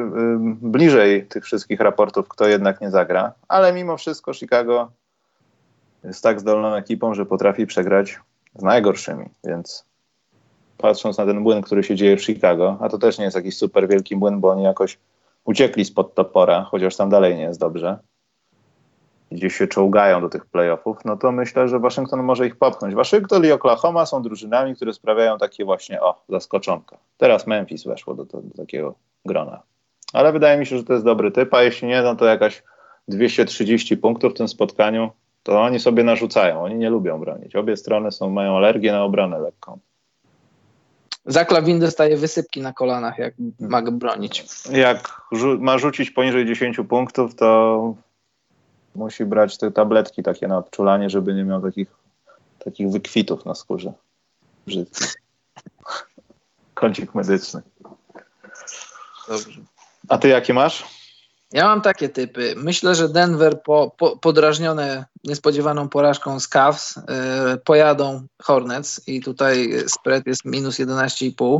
bliżej tych wszystkich raportów, kto jednak nie zagra. Ale mimo wszystko Chicago jest tak zdolną ekipą, że potrafi przegrać z najgorszymi. Więc patrząc na ten błyn, który się dzieje w Chicago, a to też nie jest jakiś super wielki błyn, bo oni jakoś uciekli spod topora, chociaż tam dalej nie jest dobrze. Gdzieś się czołgają do tych playoffów, no to myślę, że Waszyngton może ich popchnąć. Waszyngton i Oklahoma są drużynami, które sprawiają takie właśnie, zaskoczonka. Teraz Memphis weszło do takiego grona. Ale wydaje mi się, że to jest dobry typ, a jeśli nie, no to jakaś 230 punktów w tym spotkaniu, to oni sobie narzucają, oni nie lubią bronić. Obie strony mają alergię na obronę lekką. Zach LaVine dostaje wysypki na kolanach, jak ma go bronić. Jak ma rzucić poniżej 10 punktów, to musi brać te tabletki takie na odczulanie, żeby nie miał takich wykwitów na skórze. Brzydkich. Kącik medyczny. Dobrze. A ty jakie masz? Ja mam takie typy. Myślę, że Denver podrażnione niespodziewaną porażką z Cavs pojadą Hornets i tutaj spread jest minus 11,5.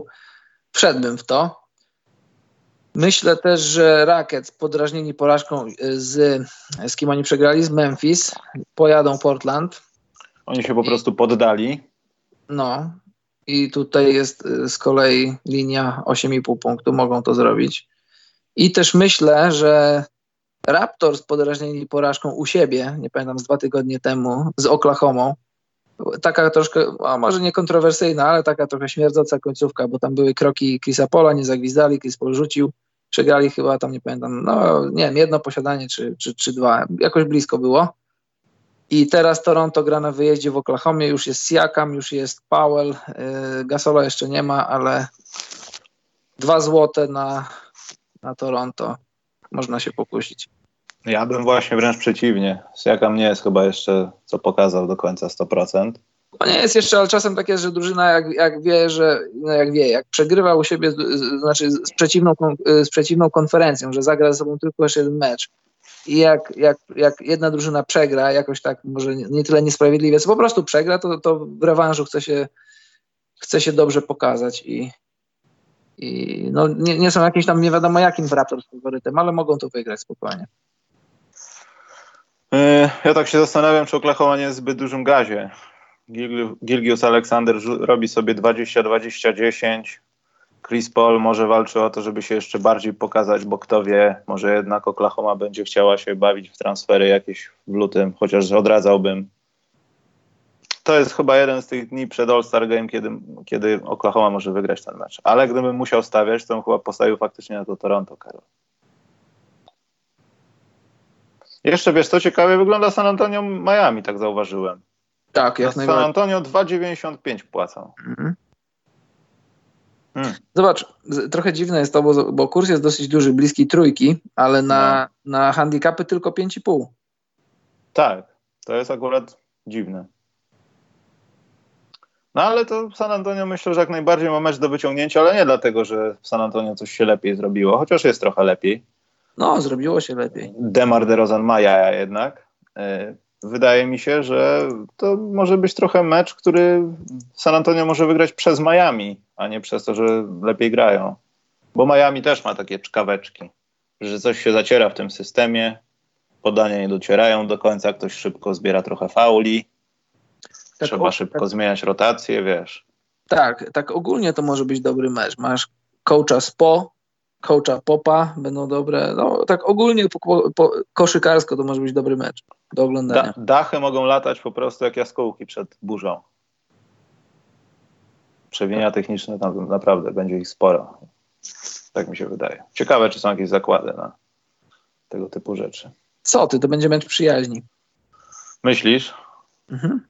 Wszedłbym w to. Myślę też, że Rockets podrażnieni porażką z kim oni przegrali, z Memphis, pojadą Portland. Oni się po prostu poddali. No i tutaj jest z kolei linia 8,5 punktu, mogą to zrobić. I też myślę, że Raptors podrażnieni porażką u siebie, nie pamiętam, z 2 tygodnie temu, z Oklahomą. Taka troszkę, może nie kontrowersyjna, ale taka trochę śmierdząca końcówka, bo tam były kroki Chrisa Paula, nie zagwizdali, Chris Paul rzucił, przegrali chyba tam, nie pamiętam, nie wiem, 1 posiadanie czy 2, jakoś blisko było. I teraz Toronto gra na wyjeździe w Oklahomie, już jest Siakam, już jest Powell, Gasola jeszcze nie ma, ale 2 złote na Toronto można się pokusić. Ja bym właśnie wręcz przeciwnie. Siakam nie jest chyba jeszcze, co pokazał, do końca 100%. No nie jest jeszcze, ale czasem tak jest, że drużyna jak przegrywa u siebie, znaczy z przeciwną konferencją, że zagra ze sobą tylko jeszcze jeden mecz. I jak jedna drużyna przegra, jakoś tak może nie tyle niesprawiedliwie, co po prostu przegra, to w rewanżu chce się dobrze pokazać i no nie są jakimś tam nie wiadomo jakim Raptors faworytem, ale mogą to wygrać spokojnie. Ja tak się zastanawiam, czy Oklahoma nie jest w zbyt dużym gazie. Gilgeous-Alexander robi sobie 20-20-10. Chris Paul może walczy o to, żeby się jeszcze bardziej pokazać, bo kto wie, może jednak Oklahoma będzie chciała się bawić w transfery jakieś w lutym, chociaż odradzałbym. To jest chyba jeden z tych dni przed All-Star Game, kiedy Oklahoma może wygrać ten mecz. Ale gdybym musiał stawiać, to bym chyba postawił faktycznie na to Toronto, Karol. Jeszcze, wiesz, to ciekawie wygląda San Antonio Miami, tak zauważyłem. Tak, jak najbardziej. San Antonio 2,95 płacą. Zobacz, trochę dziwne jest to, bo kurs jest dosyć duży, bliski 3, ale na handicapy tylko 5,5. Tak, to jest akurat dziwne. No ale to San Antonio myślę, że jak najbardziej ma mecz do wyciągnięcia, ale nie dlatego, że w San Antonio coś się lepiej zrobiło, chociaż jest trochę lepiej. No, zrobiło się lepiej. DeMar DeRozan ma jaja jednak. Wydaje mi się, że to może być trochę mecz, który San Antonio może wygrać przez Miami, a nie przez to, że lepiej grają. Bo Miami też ma takie czkaweczki, że coś się zaciera w tym systemie, podania nie docierają do końca, ktoś szybko zbiera trochę fauli, tak trzeba szybko zmieniać rotację, wiesz. Tak ogólnie to może być dobry mecz. Masz coacha coacha Popa, będą dobre, tak ogólnie koszykarsko to może być dobry mecz do oglądania. Dachy mogą latać po prostu jak jaskółki przed burzą. Przewinienia techniczne tam naprawdę będzie ich sporo. Tak mi się wydaje. Ciekawe, czy są jakieś zakłady na tego typu rzeczy. Co ty, to będzie mecz przyjaźni. Myślisz? Mhm.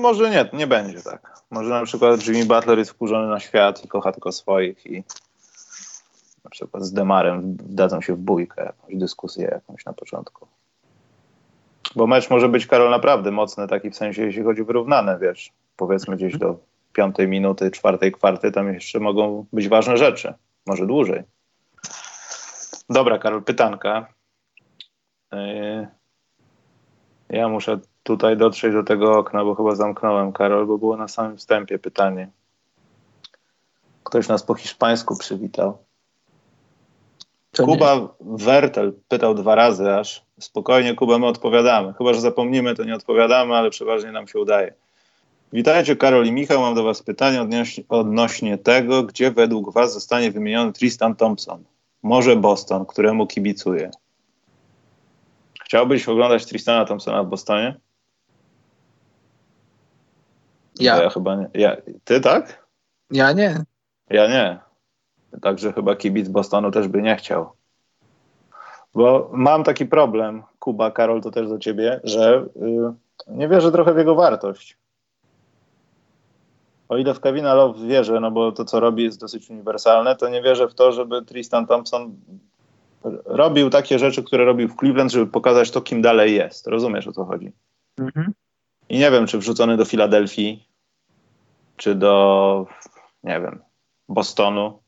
Może nie będzie tak. Może na przykład Jimmy Butler jest wkurzony na świat i kocha tylko swoich i na przykład z DeMarem dadzą się w bójkę, jakąś dyskusję jakąś na początku. Bo mecz może być, Karol, naprawdę mocny, taki w sensie, jeśli chodzi o wyrównane, wiesz, powiedzmy gdzieś do 5 minuty, 4 kwarty, tam jeszcze mogą być ważne rzeczy. Może dłużej. Dobra, Karol, pytanka. Ja muszę tutaj dotrzeć do tego okna, bo chyba zamknąłem, Karol, bo było na samym wstępie pytanie. Ktoś nas po hiszpańsku przywitał. Kuba Wertel pytał 2 razy aż. Spokojnie, Kuba, my odpowiadamy. Chyba że zapomnimy, to nie odpowiadamy, ale przeważnie nam się udaje. Witajcie, Karol i Michał. Mam do was pytanie odnośnie tego, gdzie według was zostanie wymieniony Tristan Thompson. Może Boston, któremu kibicuję. Chciałbyś oglądać Tristana Thompsona w Bostonie? Ja chyba nie. Ty tak? Ja nie. Ja nie. Także chyba kibic Bostonu też by nie chciał. Bo mam taki problem, Kuba, Karol, to też do ciebie, że nie wierzę trochę w jego wartość. O ile w Kevina Love wierzę, no bo to, co robi, jest dosyć uniwersalne, to nie wierzę w to, żeby Tristan Thompson robił takie rzeczy, które robił w Cleveland, żeby pokazać to, kim dalej jest. Rozumiesz, o co chodzi? Mhm. I nie wiem, czy wrzucony do Filadelfii, czy do, nie wiem, Bostonu,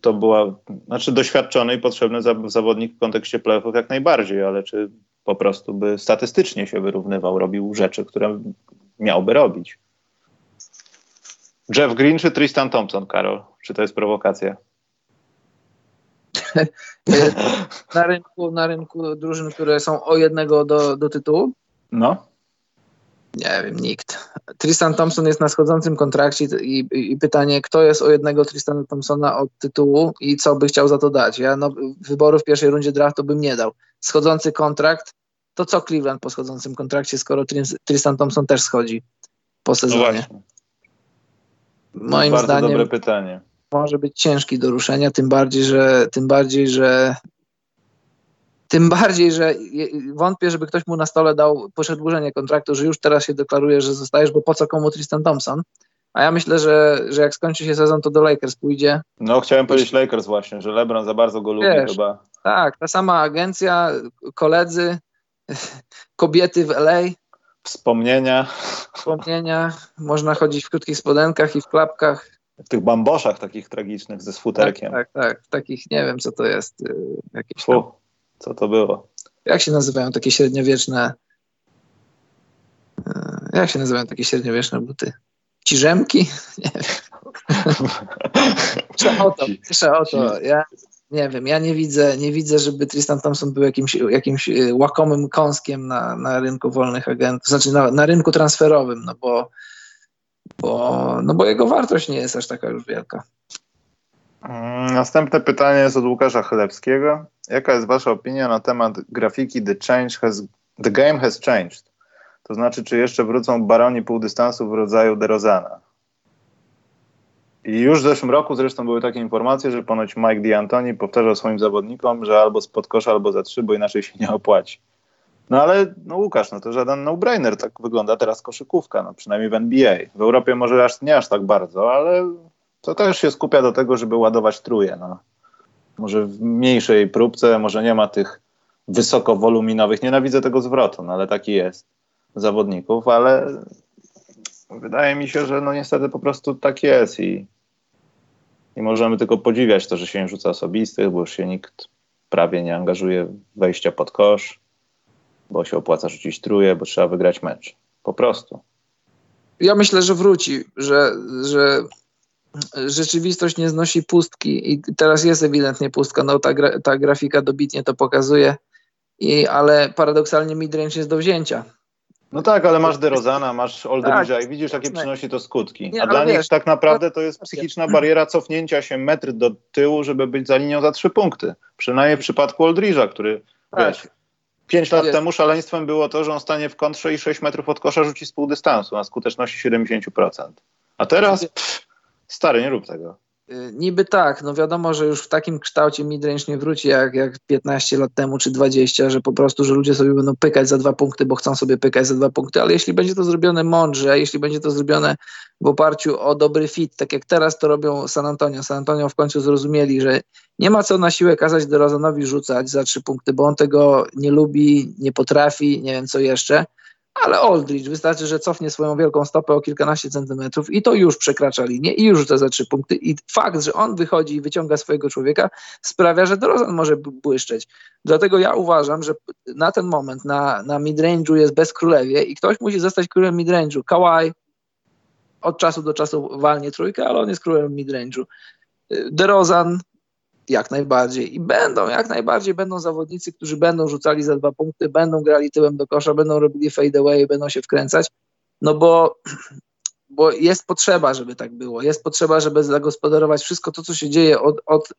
to była, znaczy doświadczony i potrzebny zawodnik w kontekście playoffów jak najbardziej, ale czy po prostu by statystycznie się wyrównywał, robił rzeczy, które miałby robić. Jeff Green czy Tristan Thompson, Karol? Czy to jest prowokacja? Na rynku drużyn, które są o jednego do tytułu? No. Nie wiem, nikt. Tristan Thompson jest na schodzącym kontrakcie i pytanie, kto jest o jednego Tristana Thompsona od tytułu i co by chciał za to dać. Ja wyboru w pierwszej rundzie draftu bym nie dał. Schodzący kontrakt, to co Cleveland po schodzącym kontrakcie, skoro Tristan Thompson też schodzi po sezonie? No moim bardzo zdaniem dobre pytanie. Może być ciężki do ruszenia, tym bardziej, że wątpię, żeby ktoś mu na stole dał przedłużenie kontraktu, że już teraz się deklaruje, że zostajesz, bo po co komu Tristan Thompson? A ja myślę, że jak skończy się sezon, to do Lakers pójdzie. No chciałem powiedzieć Lakers właśnie, że LeBron za bardzo go lubi, wiesz, chyba. Tak, ta sama agencja, koledzy, kobiety w LA. Wspomnienia. Można chodzić w krótkich spodenkach i w klapkach. W tych bamboszach takich tragicznych ze sfuterkiem. Tak. W takich, nie wiem co to jest. Jakieś tam... Co to było? Jak się nazywają takie średniowieczne buty? Ciżemki? Nie wiem. Piszę o to. Ja nie wiem, ja nie widzę, żeby Tristan Thompson był jakimś łakomym kąskiem na rynku wolnych agentów, znaczy na rynku transferowym, bo jego wartość nie jest aż taka już wielka. Następne pytanie jest od Łukasza Chlebskiego. Jaka jest wasza opinia na temat grafiki The Game Has Changed? To znaczy, czy jeszcze wrócą baroni półdystansu w rodzaju DeRozana? I już w zeszłym roku zresztą były takie informacje, że ponoć Mike D'Antoni powtarzał swoim zawodnikom, że albo spod kosza, albo za 3, bo inaczej się nie opłaci. No ale Łukasz, to żaden no-brainer, tak wygląda teraz koszykówka, przynajmniej w NBA. W Europie może nie aż tak bardzo, ale... To też się skupia do tego, żeby ładować truje. Może w mniejszej próbce, może nie ma tych wysokowoluminowych, nienawidzę tego zwrotu, ale taki jest, zawodników, ale wydaje mi się, że niestety po prostu tak jest i możemy tylko podziwiać to, że się nie rzuca osobistych, bo już się nikt prawie nie angażuje wejścia pod kosz, bo się opłaca rzucić truje, bo trzeba wygrać mecz. Po prostu. Ja myślę, że wróci, że rzeczywistość nie znosi pustki i teraz jest ewidentnie pustka, ta grafika dobitnie to pokazuje, ale paradoksalnie midrange jest do wzięcia. No tak, ale masz DeRozana, masz Aldridge'a i widzisz, jakie przynosi to skutki. A dla nich tak naprawdę to jest psychiczna bariera cofnięcia się metr do tyłu, żeby być za linią za 3 punkty. Przynajmniej w przypadku Aldridge'a, który wiesz, 5 lat temu szaleństwem było to, że on stanie w kontrze i 6 metrów od kosza rzuci z pół dystansu na skuteczności 70%. A teraz... Stary, nie rób tego. Niby tak, no wiadomo, że już w takim kształcie midrange nie wróci jak 15 lat temu czy 20, że po prostu, że ludzie sobie będą pykać za 2 punkty, bo chcą sobie pykać za 2 punkty, ale jeśli będzie to zrobione mądrze, jeśli będzie to zrobione w oparciu o dobry fit, tak jak teraz to robią San Antonio. San Antonio w końcu zrozumieli, że nie ma co na siłę kazać DeRozanowi rzucać za 3 punkty, bo on tego nie lubi, nie potrafi, nie wiem co jeszcze. Ale Aldridge, wystarczy, że cofnie swoją wielką stopę o kilkanaście centymetrów i to już przekracza linię i już rzuca za 3 punkty. I fakt, że on wychodzi i wyciąga swojego człowieka, sprawia, że DeRozan może błyszczeć. Dlatego ja uważam, że na ten moment na midrange'u jest bez królewie i ktoś musi zostać królem midrange'u. Kawhi od czasu do czasu walnie trójkę, ale on jest królem midrange'u. DeRozan jak najbardziej. I będą zawodnicy, którzy będą rzucali za 2 punkty, będą grali tyłem do kosza, będą robili fade away, będą się wkręcać, no bo jest potrzeba, żeby tak było. Jest potrzeba, żeby zagospodarować wszystko to, co się dzieje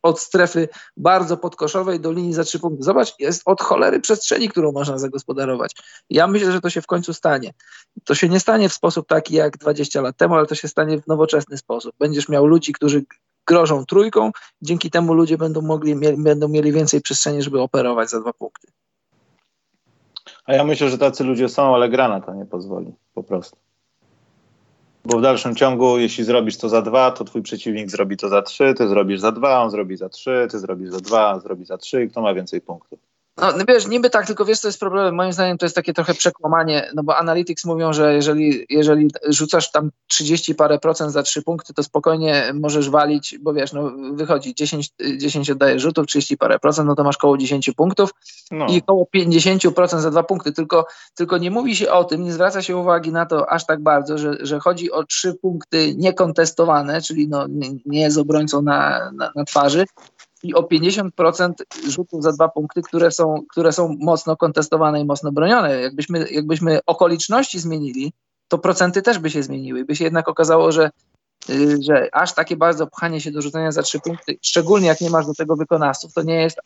od strefy bardzo podkoszowej do linii za 3 punkty. Zobacz, jest od cholery przestrzeni, którą można zagospodarować. Ja myślę, że to się w końcu stanie. To się nie stanie w sposób taki jak 20 lat temu, ale to się stanie w nowoczesny sposób. Będziesz miał ludzi, którzy grożą trójką, dzięki temu ludzie będą mieli więcej przestrzeni, żeby operować za 2 punkty. A ja myślę, że tacy ludzie są, ale gra na to nie pozwoli, po prostu. Bo w dalszym ciągu, jeśli zrobisz to za 2, to twój przeciwnik zrobi to za 3, ty zrobisz za 2, on zrobi za 3, ty zrobisz za 2, on zrobi za 3 i kto ma więcej punktów. No wiesz, niby tak, tylko wiesz, co jest problemem. Moim zdaniem to jest takie trochę przekłamanie, no bo analytics mówią, że jeżeli rzucasz tam 30 parę procent za 3 punkty, to spokojnie możesz walić, bo wiesz, no wychodzi 10 oddajesz rzutów, 30 parę procent, no to masz koło 10 punktów no. I koło 50% za 2 punkty. Tylko nie mówi się o tym, nie zwraca się uwagi na to aż tak bardzo, że chodzi o 3 punkty niekontestowane, czyli no nie z obrońcą na twarzy, i o 50% rzutów za 2 punkty, które są mocno kontestowane i mocno bronione. Jakbyśmy okoliczności zmienili, to procenty też by się zmieniły. By się jednak okazało, że aż takie bardzo pchanie się do rzucenia za 3 punkty, szczególnie jak nie masz do tego wykonawców, to nie jest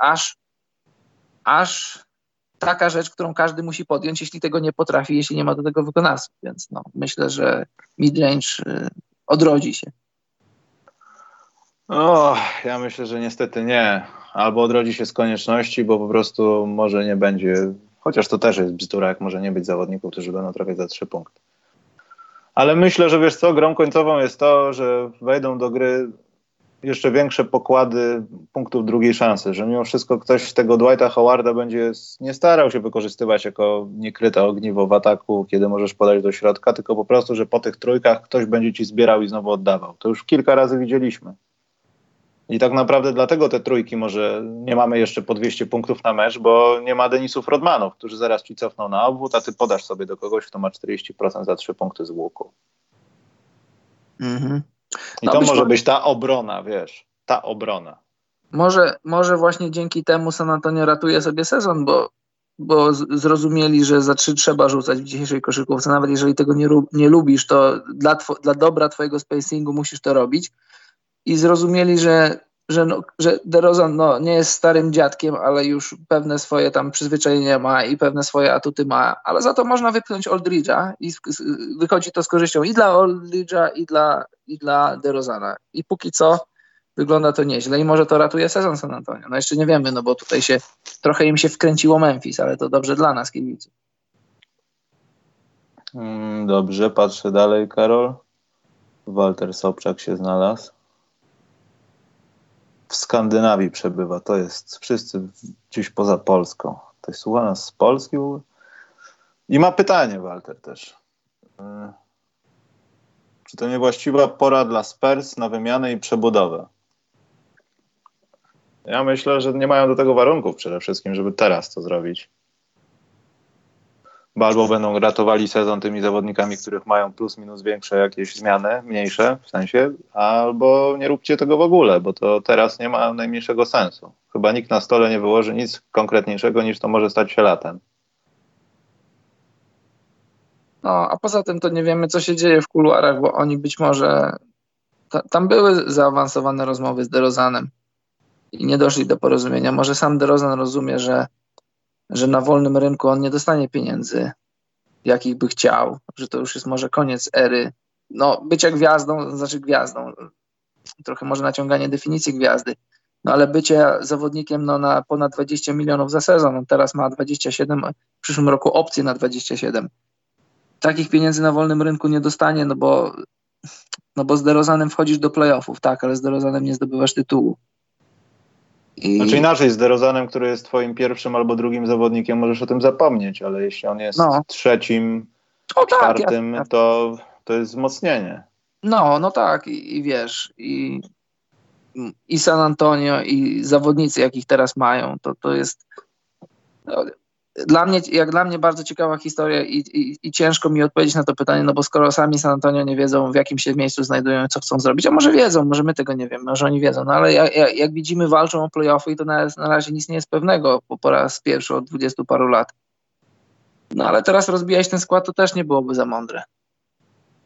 aż taka rzecz, którą każdy musi podjąć, jeśli tego nie potrafi, jeśli nie ma do tego wykonawców. Więc no, myślę, że midrange odrodzi się. No, ja myślę, że niestety nie. Albo odrodzi się z konieczności, bo po prostu może nie będzie, chociaż to też jest bzdura, jak może nie być zawodników, którzy będą trafiać za 3 punkty. Ale myślę, że wiesz co, grą końcową jest to, że wejdą do gry jeszcze większe pokłady punktów drugiej szansy, że mimo wszystko ktoś tego Dwighta Howarda będzie nie starał się wykorzystywać jako niekryte ogniwo w ataku, kiedy możesz podać do środka, tylko po prostu, że po tych trójkach ktoś będzie ci zbierał i znowu oddawał. To już kilka razy widzieliśmy. I tak naprawdę dlatego te trójki może nie mamy jeszcze po 200 punktów na mecz, bo nie ma Denisów Rodmanów, którzy zaraz ci cofną na obwód, a ty podasz sobie do kogoś, kto ma 40% za 3 punkty z łuku. Mhm. No i to może być ta obrona, wiesz, ta obrona. Może właśnie dzięki temu San Antonio ratuje sobie sezon, bo zrozumieli, że za 3 trzeba rzucać w dzisiejszej koszykówce. Nawet jeżeli tego nie lubisz, to dla dobra twojego spacingu musisz to robić. I zrozumieli, że DeRozan nie jest starym dziadkiem, ale już pewne swoje tam przyzwyczajenia ma i pewne swoje atuty ma, ale za to można wypchnąć Aldridge'a i wychodzi to z korzyścią i dla Aldridge'a, i dla DeRozana. I póki co wygląda to nieźle i może to ratuje sezon San Antonio. No jeszcze nie wiemy, no bo tutaj się trochę im się wkręciło Memphis, ale to dobrze dla nas, kibiców. Dobrze, patrzę dalej, Karol. Walter Sobczak się znalazł. W Skandynawii przebywa, to jest wszyscy gdzieś poza Polską. To jest słucha nas z Polski w ogóle? I ma pytanie Walter też. Czy to niewłaściwa pora dla Spurs na wymianę i przebudowę? Ja myślę, że nie mają do tego warunków przede wszystkim, żeby teraz to zrobić. Bo albo będą ratowali sezon tymi zawodnikami, których mają plus minus większe jakieś zmiany, mniejsze w sensie, albo nie róbcie tego w ogóle, bo to teraz nie ma najmniejszego sensu. Chyba nikt na stole nie wyłoży nic konkretniejszego niż to może stać się latem. No, a poza tym to nie wiemy, co się dzieje w kuluarach, bo oni być może... Tam były zaawansowane rozmowy z DeRozanem i nie doszli do porozumienia. Może sam DeRozan rozumie, że na wolnym rynku on nie dostanie pieniędzy, jakich by chciał, że to już jest może koniec ery. No, bycia gwiazdą, znaczy gwiazdą. trochę może naciąganie definicji gwiazdy, no ale bycie zawodnikiem no, na ponad 20 milionów za sezon, on teraz ma 27, w przyszłym roku opcję na 27. Takich pieniędzy na wolnym rynku nie dostanie, no bo z DeRozanem wchodzisz do playoffów, tak, ale z DeRozanem nie zdobywasz tytułu. Znaczy inaczej, z DeRozanem, który jest twoim pierwszym albo drugim zawodnikiem, możesz o tym zapomnieć, ale jeśli on jest trzecim, czwartym, tak. To jest wzmocnienie. No tak, i wiesz, i San Antonio, i zawodnicy, jakich teraz mają, to jest... No, dla mnie bardzo ciekawa historia i ciężko mi odpowiedzieć na to pytanie, no bo skoro sami San Antonio nie wiedzą, w jakim się miejscu znajdują, co chcą zrobić, a może wiedzą, może my tego nie wiemy, może oni wiedzą, no ale jak widzimy, walczą o play-offy i to na razie nic nie jest pewnego, bo po raz pierwszy od 20 paru lat. No ale teraz rozbijać ten skład to też nie byłoby za mądre.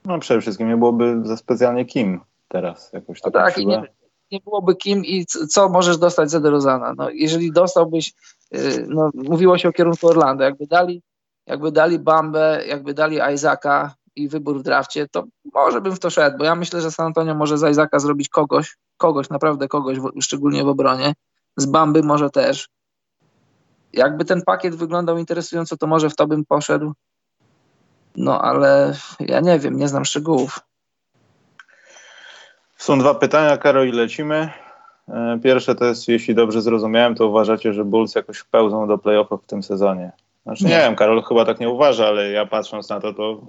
No przede wszystkim nie byłoby za specjalnie kim teraz jakoś tak. No tak, nie byłoby kim i co możesz dostać za DeRozana. No, jeżeli dostałbyś, no, mówiło się o kierunku Orlando, jakby dali Bambę, jakby dali Isaaca i wybór w drafcie, to może bym w to szedł, bo ja myślę, że San Antonio może z Isaaca zrobić kogoś, naprawdę kogoś, szczególnie w obronie, z Bamby może też. Jakby ten pakiet wyglądał interesująco, to może w to bym poszedł, no ale ja nie wiem, nie znam szczegółów. Są dwa pytania, Karol, i lecimy. Pierwsze to jest, jeśli dobrze zrozumiałem, to uważacie, że Bulls jakoś wpełzą do play-offów w tym sezonie? Znaczy nie wiem, Karol chyba tak nie uważa, ale ja patrząc na to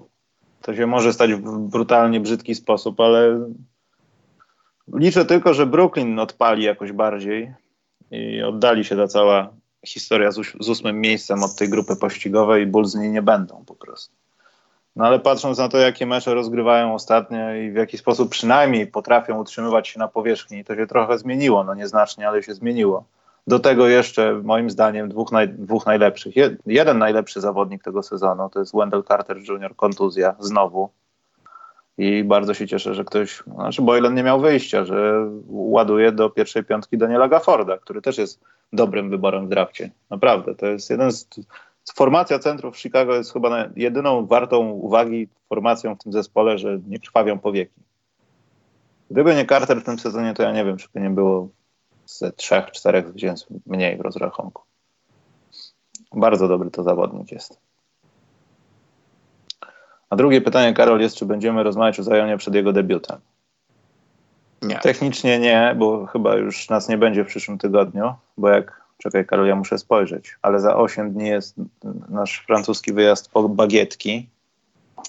się może stać w brutalnie brzydki sposób, ale liczę tylko, że Brooklyn odpali jakoś bardziej i oddali się ta cała historia z 8. miejscem od tej grupy pościgowej i Bulls z niej nie będą po prostu. No ale patrząc na to, jakie mecze rozgrywają ostatnio i w jaki sposób przynajmniej potrafią utrzymywać się na powierzchni, to się trochę zmieniło, no nieznacznie, ale się zmieniło. Do tego jeszcze moim zdaniem dwóch najlepszych. Jeden najlepszy zawodnik tego sezonu to jest Wendell Carter Jr., kontuzja znowu. I bardzo się cieszę, że ktoś, znaczy Boylan nie miał wyjścia, że ładuje do pierwszej piątki Daniela Gafforda, który też jest dobrym wyborem w drafcie. Naprawdę, to jest jeden z... Formacja centrów w Chicago jest chyba jedyną wartą uwagi formacją w tym zespole, że nie krwawią powieki. Gdyby nie Carter w tym sezonie, to ja nie wiem, czy by nie było ze 3-4 zwycięstw mniej w rozrachunku. Bardzo dobry to zawodnik jest. A drugie pytanie, Karol, jest, czy będziemy rozmawiać o Zionie przed jego debiutem? Nie. Technicznie nie, bo chyba już nas nie będzie w przyszłym tygodniu, bo jak... Czekaj, Karol, ja muszę spojrzeć, ale za 8 dni jest nasz francuski wyjazd po bagietki.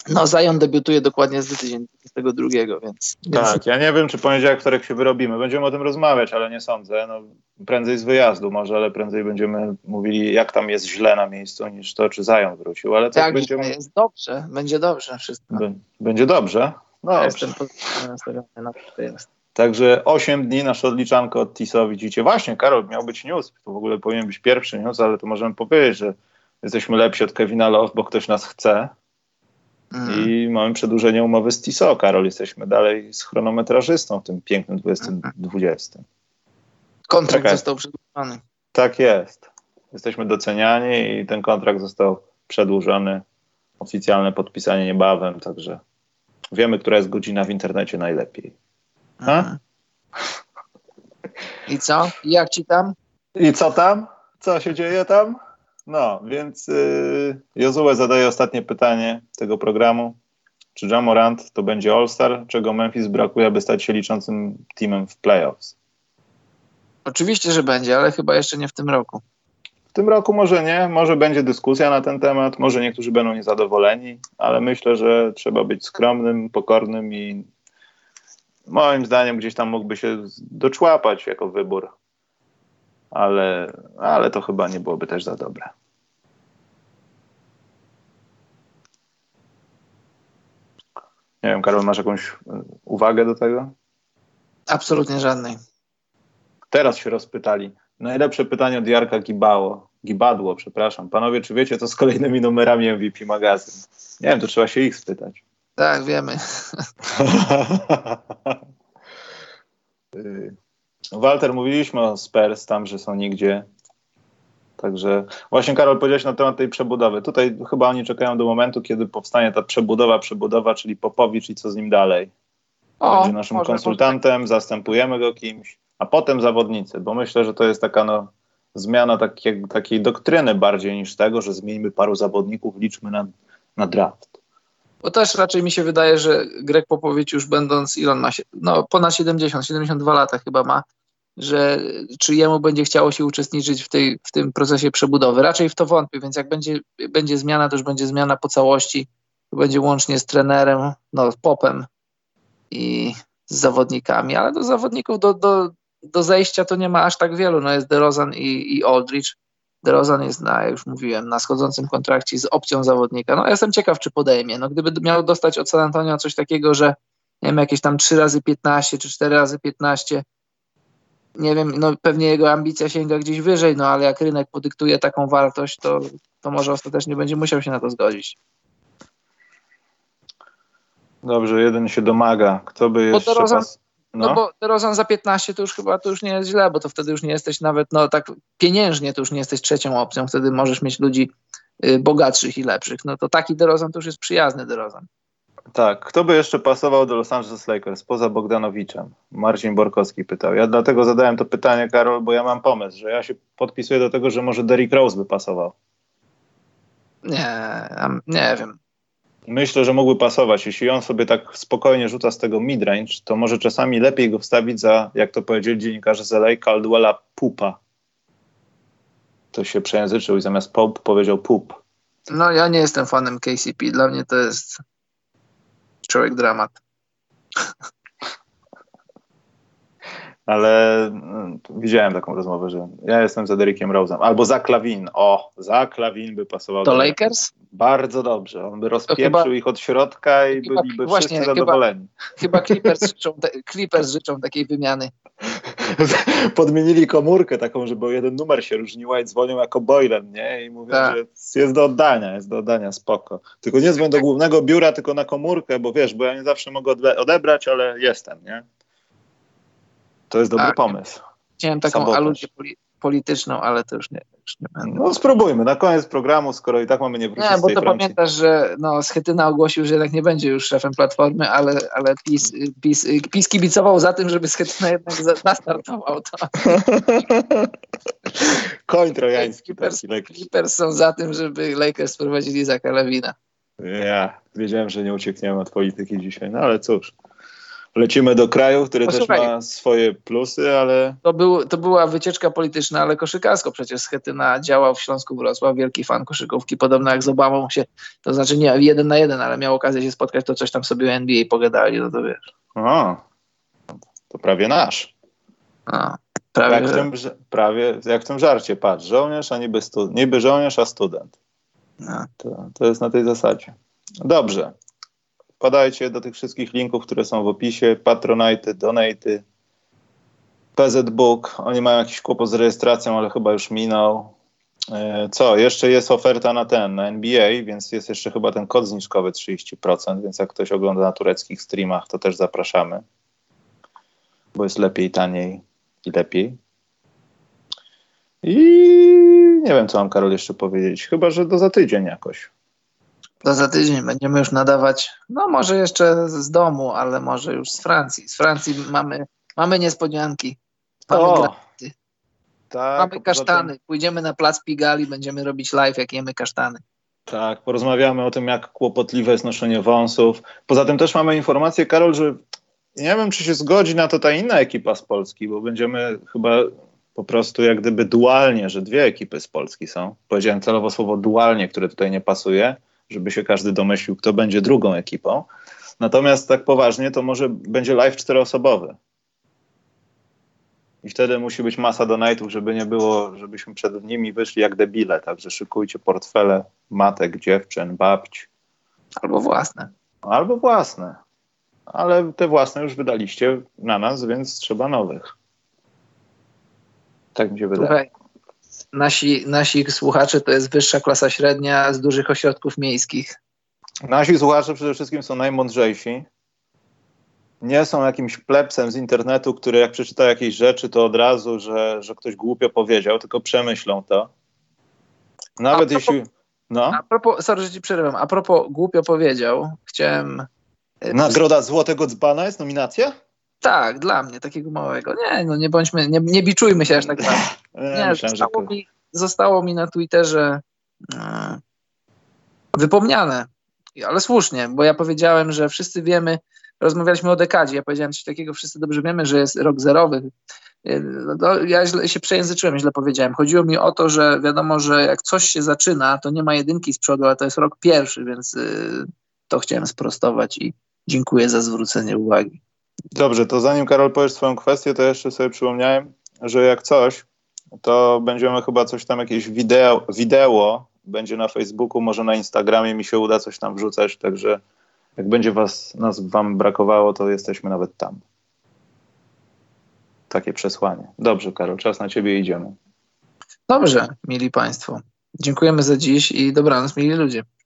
No, Zion debiutuje dokładnie za tydzień, z tego drugiego, więc... Tak, ja nie wiem, czy poniedziałek, wtorek się wyrobimy. Będziemy o tym rozmawiać, ale nie sądzę. No, prędzej z wyjazdu może, ale prędzej będziemy mówili, jak tam jest źle na miejscu, niż to, czy Zion wrócił, ale tak będziemy... Tak, jest dobrze, będzie dobrze wszystko. Będzie dobrze? No ja dobrze. Jestem nastawiony na to, co jest. Także 8 dni nasze odliczanko od TISO widzicie. Właśnie, Karol, miał być news. To w ogóle powinien być pierwszy news, ale to możemy powiedzieć, że jesteśmy lepsi od Kevina Love, bo ktoś nas chce. I mamy przedłużenie umowy z TISO. Karol, jesteśmy dalej z chronometrażystą w tym pięknym 2020. Kontrakt został przedłużony. Tak jest. Jesteśmy doceniani i ten kontrakt został przedłużony. Oficjalne podpisanie niebawem, także wiemy, która jest godzina w internecie najlepiej. Ha? I co? Jak ci tam? I co tam? Co się dzieje tam? No, więc Jozue zadaje ostatnie pytanie tego programu. Czy Ja Morant to będzie All-Star? Czego Memphis brakuje, aby stać się liczącym teamem w playoffs? Oczywiście, że będzie, ale chyba jeszcze nie w tym roku. W tym roku może nie, może będzie dyskusja na ten temat, może niektórzy będą niezadowoleni, ale myślę, że trzeba być skromnym, pokornym i moim zdaniem gdzieś tam mógłby się doczłapać jako wybór, ale to chyba nie byłoby też za dobre. Nie wiem, Karol, masz jakąś uwagę do tego? Absolutnie żadnej. Teraz się rozpytali. Najlepsze pytanie od Jarka Gibadło, przepraszam. Panowie, czy wiecie, co z kolejnymi numerami MVP magazyn? Nie wiem, to trzeba się ich spytać. Tak, wiemy. Walter, mówiliśmy o Spurs, tam, że są nigdzie. Także właśnie, Karol, powiedziałeś na temat tej przebudowy. Tutaj chyba oni czekają do momentu, kiedy powstanie ta przebudowa, czyli Popowicz i co z nim dalej. będzie naszym konsultantem, zastępujemy go kimś, a potem zawodnicy, bo myślę, że to jest taka zmiana takiej doktryny bardziej niż tego, że zmieńmy paru zawodników, liczmy na draft. Bo też raczej mi się wydaje, że Greg Popovich już będąc, ile on ma ponad 72 lata chyba ma, że czy jemu będzie chciało się uczestniczyć w tym procesie przebudowy. Raczej w to wątpię, więc jak będzie zmiana, to już będzie zmiana po całości. Będzie łącznie z trenerem, Popem i z zawodnikami, ale do zawodników do zejścia to nie ma aż tak wielu. Jest DeRozan i Aldridge. DeRozan jest, jak już mówiłem, na schodzącym kontrakcie z opcją zawodnika. Ja jestem ciekaw, czy podejmie. Gdyby miał dostać od San Antonio coś takiego, że nie wiem, jakieś tam 3x15 czy 4x15, nie wiem, pewnie jego ambicja sięga gdzieś wyżej, ale jak rynek podyktuje taką wartość, to może ostatecznie będzie musiał się na to zgodzić. Dobrze, jeden się domaga. Kto by jeszcze... bo DeRozan za 15 to już chyba to już nie jest źle, bo to wtedy już nie jesteś nawet, tak pieniężnie to już nie jesteś trzecią opcją, wtedy możesz mieć ludzi bogatszych i lepszych. To taki DeRozan to już jest przyjazny DeRozan. Tak, kto by jeszcze pasował do Los Angeles Lakers poza Bogdanowiczem? Marcin Borkowski pytał. Ja dlatego zadałem to pytanie, Karol, bo ja mam pomysł, że ja się podpisuję do tego, że może Derek Rose by pasował. Nie wiem. Myślę, że mógłby pasować. Jeśli on sobie tak spokojnie rzuca z tego midrange, to może czasami lepiej go wstawić za, jak to powiedzieli dziennikarze z LA, Caldwella Pupa. To się przejęzyczył i zamiast Pop powiedział Pup. Ja nie jestem fanem KCP. Dla mnie to jest człowiek dramat. Ale widziałem taką rozmowę, że ja jestem za Derekiem Rose'em. Albo za Klawin. Za Klawin by pasował. To Lakers? Bardzo dobrze. On by rozpieprzył ich od środka i byliby wszyscy zadowoleni. Chyba Clippers życzą takiej wymiany. Podmienili komórkę taką, żeby o jeden numer się różniła i dzwonią jako Boylan, nie? I mówią, że jest do oddania, spoko. Tylko nie dzwoń do głównego biura, tylko na komórkę, bo wiesz, bo ja nie zawsze mogę odebrać, ale jestem, nie? To jest dobry pomysł. Chciałem taką aluzję polityczną, ale to już nie będę. Spróbujmy. Na koniec programu, skoro i tak mamy nie wrócić z tej Francji. Pamiętasz, że Schetyna ogłosił, że jednak nie będzie już szefem Platformy, ale PiS kibicował za tym, żeby Schetyna jednak nastartował to. Koń trojański. Clippers są za tym, żeby Lakers sprowadzili za Kalawina. Ja wiedziałem, że nie uciekniemy od polityki dzisiaj, ale cóż. Lecimy do kraju, który też ma swoje plusy, ale... To była wycieczka polityczna, ale koszykarsko przecież Schetyna działał w Śląsku Wrocław, wielki fan koszykówki, podobno jak z Obamą się, to znaczy nie 1-1, ale miał okazję się spotkać, to coś tam sobie o NBA pogadali, to wiesz. To prawie nasz. Jak w tym żarcie, patrz, żołnierz, a niby żołnierz, a student. To jest na tej zasadzie. Dobrze. Wpadajcie do tych wszystkich linków, które są w opisie. Patronite, Donate, PZBook. Oni mają jakiś kłopot z rejestracją, ale chyba już minął. Jeszcze jest oferta na NBA, więc jest jeszcze chyba ten kod zniżkowy 30%, więc jak ktoś ogląda na tureckich streamach, to też zapraszamy. Bo jest lepiej, taniej i lepiej. I nie wiem, co mam, Karol, jeszcze powiedzieć. Chyba, że do za tydzień jakoś. To za tydzień będziemy już nadawać, może jeszcze z domu, ale może już z Francji. Z Francji mamy niespodzianki, mamy granaty, mamy kasztany. Pójdziemy na plac Pigali, będziemy robić live, jak jemy kasztany. Tak, porozmawiamy o tym, jak kłopotliwe jest noszenie wąsów. Poza tym też mamy informację, Karol, że nie wiem, czy się zgodzi na to ta inna ekipa z Polski, bo będziemy chyba... Po prostu jak gdyby dualnie, że dwie ekipy z Polski są. Powiedziałem celowo słowo dualnie, które tutaj nie pasuje, żeby się każdy domyślił, kto będzie drugą ekipą. Natomiast tak poważnie, to może będzie live 4-osobowy. I wtedy musi być masa donate'ów, żeby nie było, żebyśmy przed nimi wyszli jak debile. Także szykujcie portfele matek, dziewczyn, babci. Albo własne. Ale te własne już wydaliście na nas, więc trzeba nowych. Tak mi się wydaje. Okay. Nasi słuchacze to jest wyższa klasa średnia z dużych ośrodków miejskich. Nasi słuchacze przede wszystkim są najmądrzejsi. Nie są jakimś plebsem z internetu, który jak przeczyta jakieś rzeczy, to od razu, że ktoś głupio powiedział, tylko przemyślą to. Nawet jeśli... A propos, sorry, że ci przerywam. A propos głupio powiedział, chciałem Nagroda Złotego Dzbana jest nominacja? Tak, dla mnie, takiego małego. Nie, no nie bądźmy, nie biczujmy się aż tak bardzo. Nie, zostało mi na Twitterze wypomniane, ale słusznie, bo ja powiedziałem, że wszyscy wiemy, rozmawialiśmy o dekadzie, ja powiedziałem coś takiego, wszyscy dobrze wiemy, że jest rok zerowy. Ja źle się przejęzyczyłem, źle powiedziałem. Chodziło mi o to, że wiadomo, że jak coś się zaczyna, to nie ma jedynki z przodu, ale to jest rok pierwszy, więc to chciałem sprostować i dziękuję za zwrócenie uwagi. Dobrze, to zanim Karol powiesz swoją kwestię, to jeszcze sobie przypomniałem, że jak coś, to będziemy chyba coś tam, jakieś wideo będzie na Facebooku, może na Instagramie mi się uda coś tam wrzucać, także jak będzie wam brakowało, to jesteśmy nawet tam. Takie przesłanie. Dobrze, Karol, czas na ciebie, idziemy. Dobrze, mili państwo. Dziękujemy za dziś i dobranoc, mili ludzie.